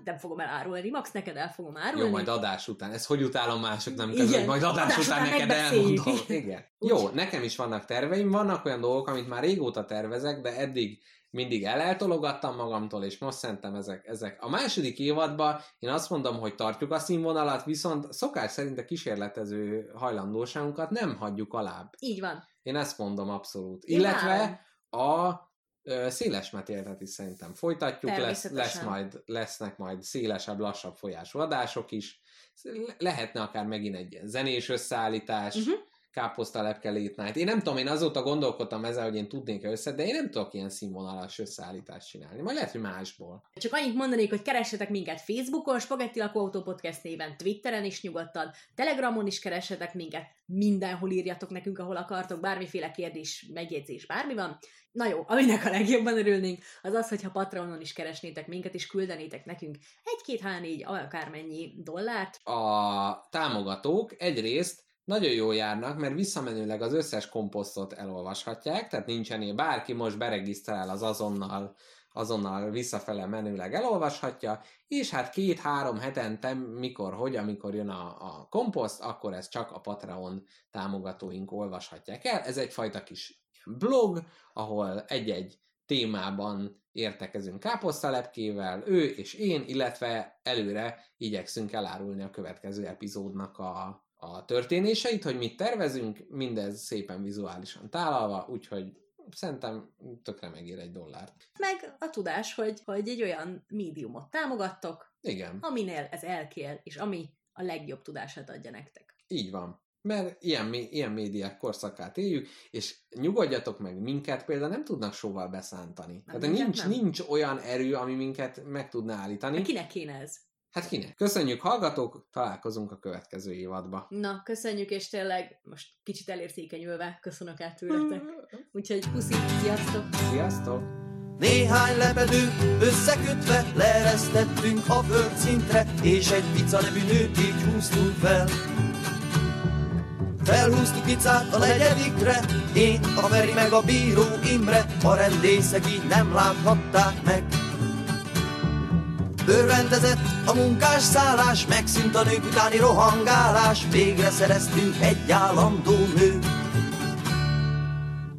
Nem fogom elárulni, Max, neked el fogom árulni. Jó, majd adás után. Ez hogy utálom másoknak, miközben majd adás után neked elmondom. Igen. Jó, nekem is vannak terveim, vannak olyan dolgok, amit már régóta tervezek, de eddig mindig eltologattam magamtól, és most szerintem ezek. A második évadban én azt mondom, hogy tartjuk a színvonalat, viszont szokás szerint a kísérletező hajlandóságunkat nem hagyjuk alább. Így van. Én ezt mondom abszolút. Illetve a széles metéltet is szerintem folytatjuk, lesznek majd szélesebb, lassabb folyású adások is, lehetne akár megint egy zenés összeállítás, Káposzta Lepke Late Night. Én nem tudom, én azóta gondolkodtam ezzel, hogy én tudnék de én nem tudok ilyen színvonalas összeállítást csinálni. Majd lehet, hogy másból. Csak annyit mondanék, hogy keressetek minket Facebookon, Spaghetti Lakóautó Podcast néven, Twitteren is nyugodtan, Telegramon is keressetek minket, mindenhol írjatok nekünk, ahol akartok, bármiféle kérdés, megjegyzés, bármi van. Na jó, aminek a legjobban örülnénk, az, hogyha Patreonon is keresnétek minket, és küldenétek nekünk 1, 2, 3, 4, akármennyi dollárt. A támogatók egyrészt nagyon jól járnak, mert visszamenőleg az összes komposztot elolvashatják, tehát nincsen, bárki most beregisztrál, az azonnal visszafele menőleg elolvashatja, és hát 2-3 hetente, amikor jön a komposzt, akkor ez csak a Patreon támogatóink olvashatják el. Ez egyfajta kis blog, ahol egy-egy témában értekezünk Káposztalepkével, ő és én, illetve előre igyekszünk elárulni a következő epizódnak a történéseit, hogy mit tervezünk, mindez szépen vizuálisan tálalva, úgyhogy szerintem tökre megér $1. Meg a tudás, hogy egy olyan médiumot támogattok, igen, aminél ez elkél, és ami a legjobb tudását adja nektek. Így van. Mert ilyen médiák korszakát éljük, és nyugodjatok meg, minket például nem tudnak sóval beszántani. Tehát nincs olyan erő, ami minket meg tudná állítani. Hát kinek kéne ez? Hát kinek? Köszönjük, hallgatók, találkozunk a következő évadba. Na, köszönjük, és tényleg most kicsit elérzékenyülve köszönök el tőletek. Úgyhogy puszi, sziasztok! Sziasztok! Néhány lepedő összekötve leeresztettünk a földszintre, és egy pica nevű nőt így húztunk fel. Felhúztuk Picát a negyedikre, én, a Meri meg a Bíró Imre, a rendészek így nem láthatták meg. Örvendezett a munkás szállás, megszűnt a nők utáni rohangálás, végre szereztünk egy állandó nőt.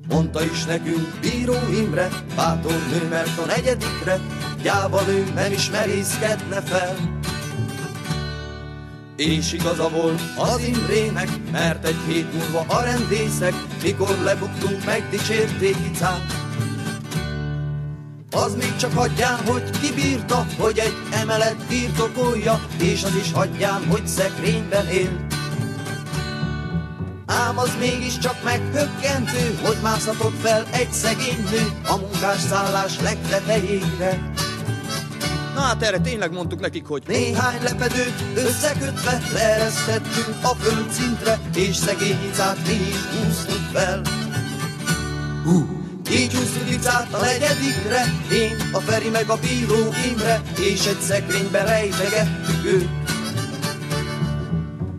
Mondta is nekünk Bíró Imre, bátor nő, mert a negyedikre gyáva nő nem is merészkedne fel. És igaza volt az Imrének, mert egy hét múlva a rendészek, mikor lebuktunk, megdicsérték Icát. Az még csak hagyján, hogy kibírta, hogy egy emelet birtokolja, és az is hagyján, hogy szekrényben él. ám az mégiscsak meghökkentő, hogy mászatott fel egy szegény nő a munkásszállás legtetejére. Na hát erre tényleg mondtuk nekik, hogy néhány lepedőt összekötve leeresztettünk a földszintre, és szegény Icát mi is húztuk fel. Így húztuk Icát a negyedikre, én, a Feri meg a Bíró Imre, és egy szekrénybe rejtegettük őt.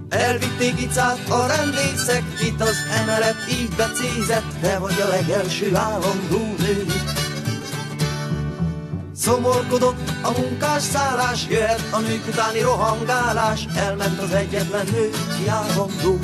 Elvitték Icát a rendészek, itt az emelet így becézett, te vagy a legelső állandó nő. Szomorkodott a munkásszállás, jöhet a nők utáni rohangálás, elment az egyetlen nő, kiállandó.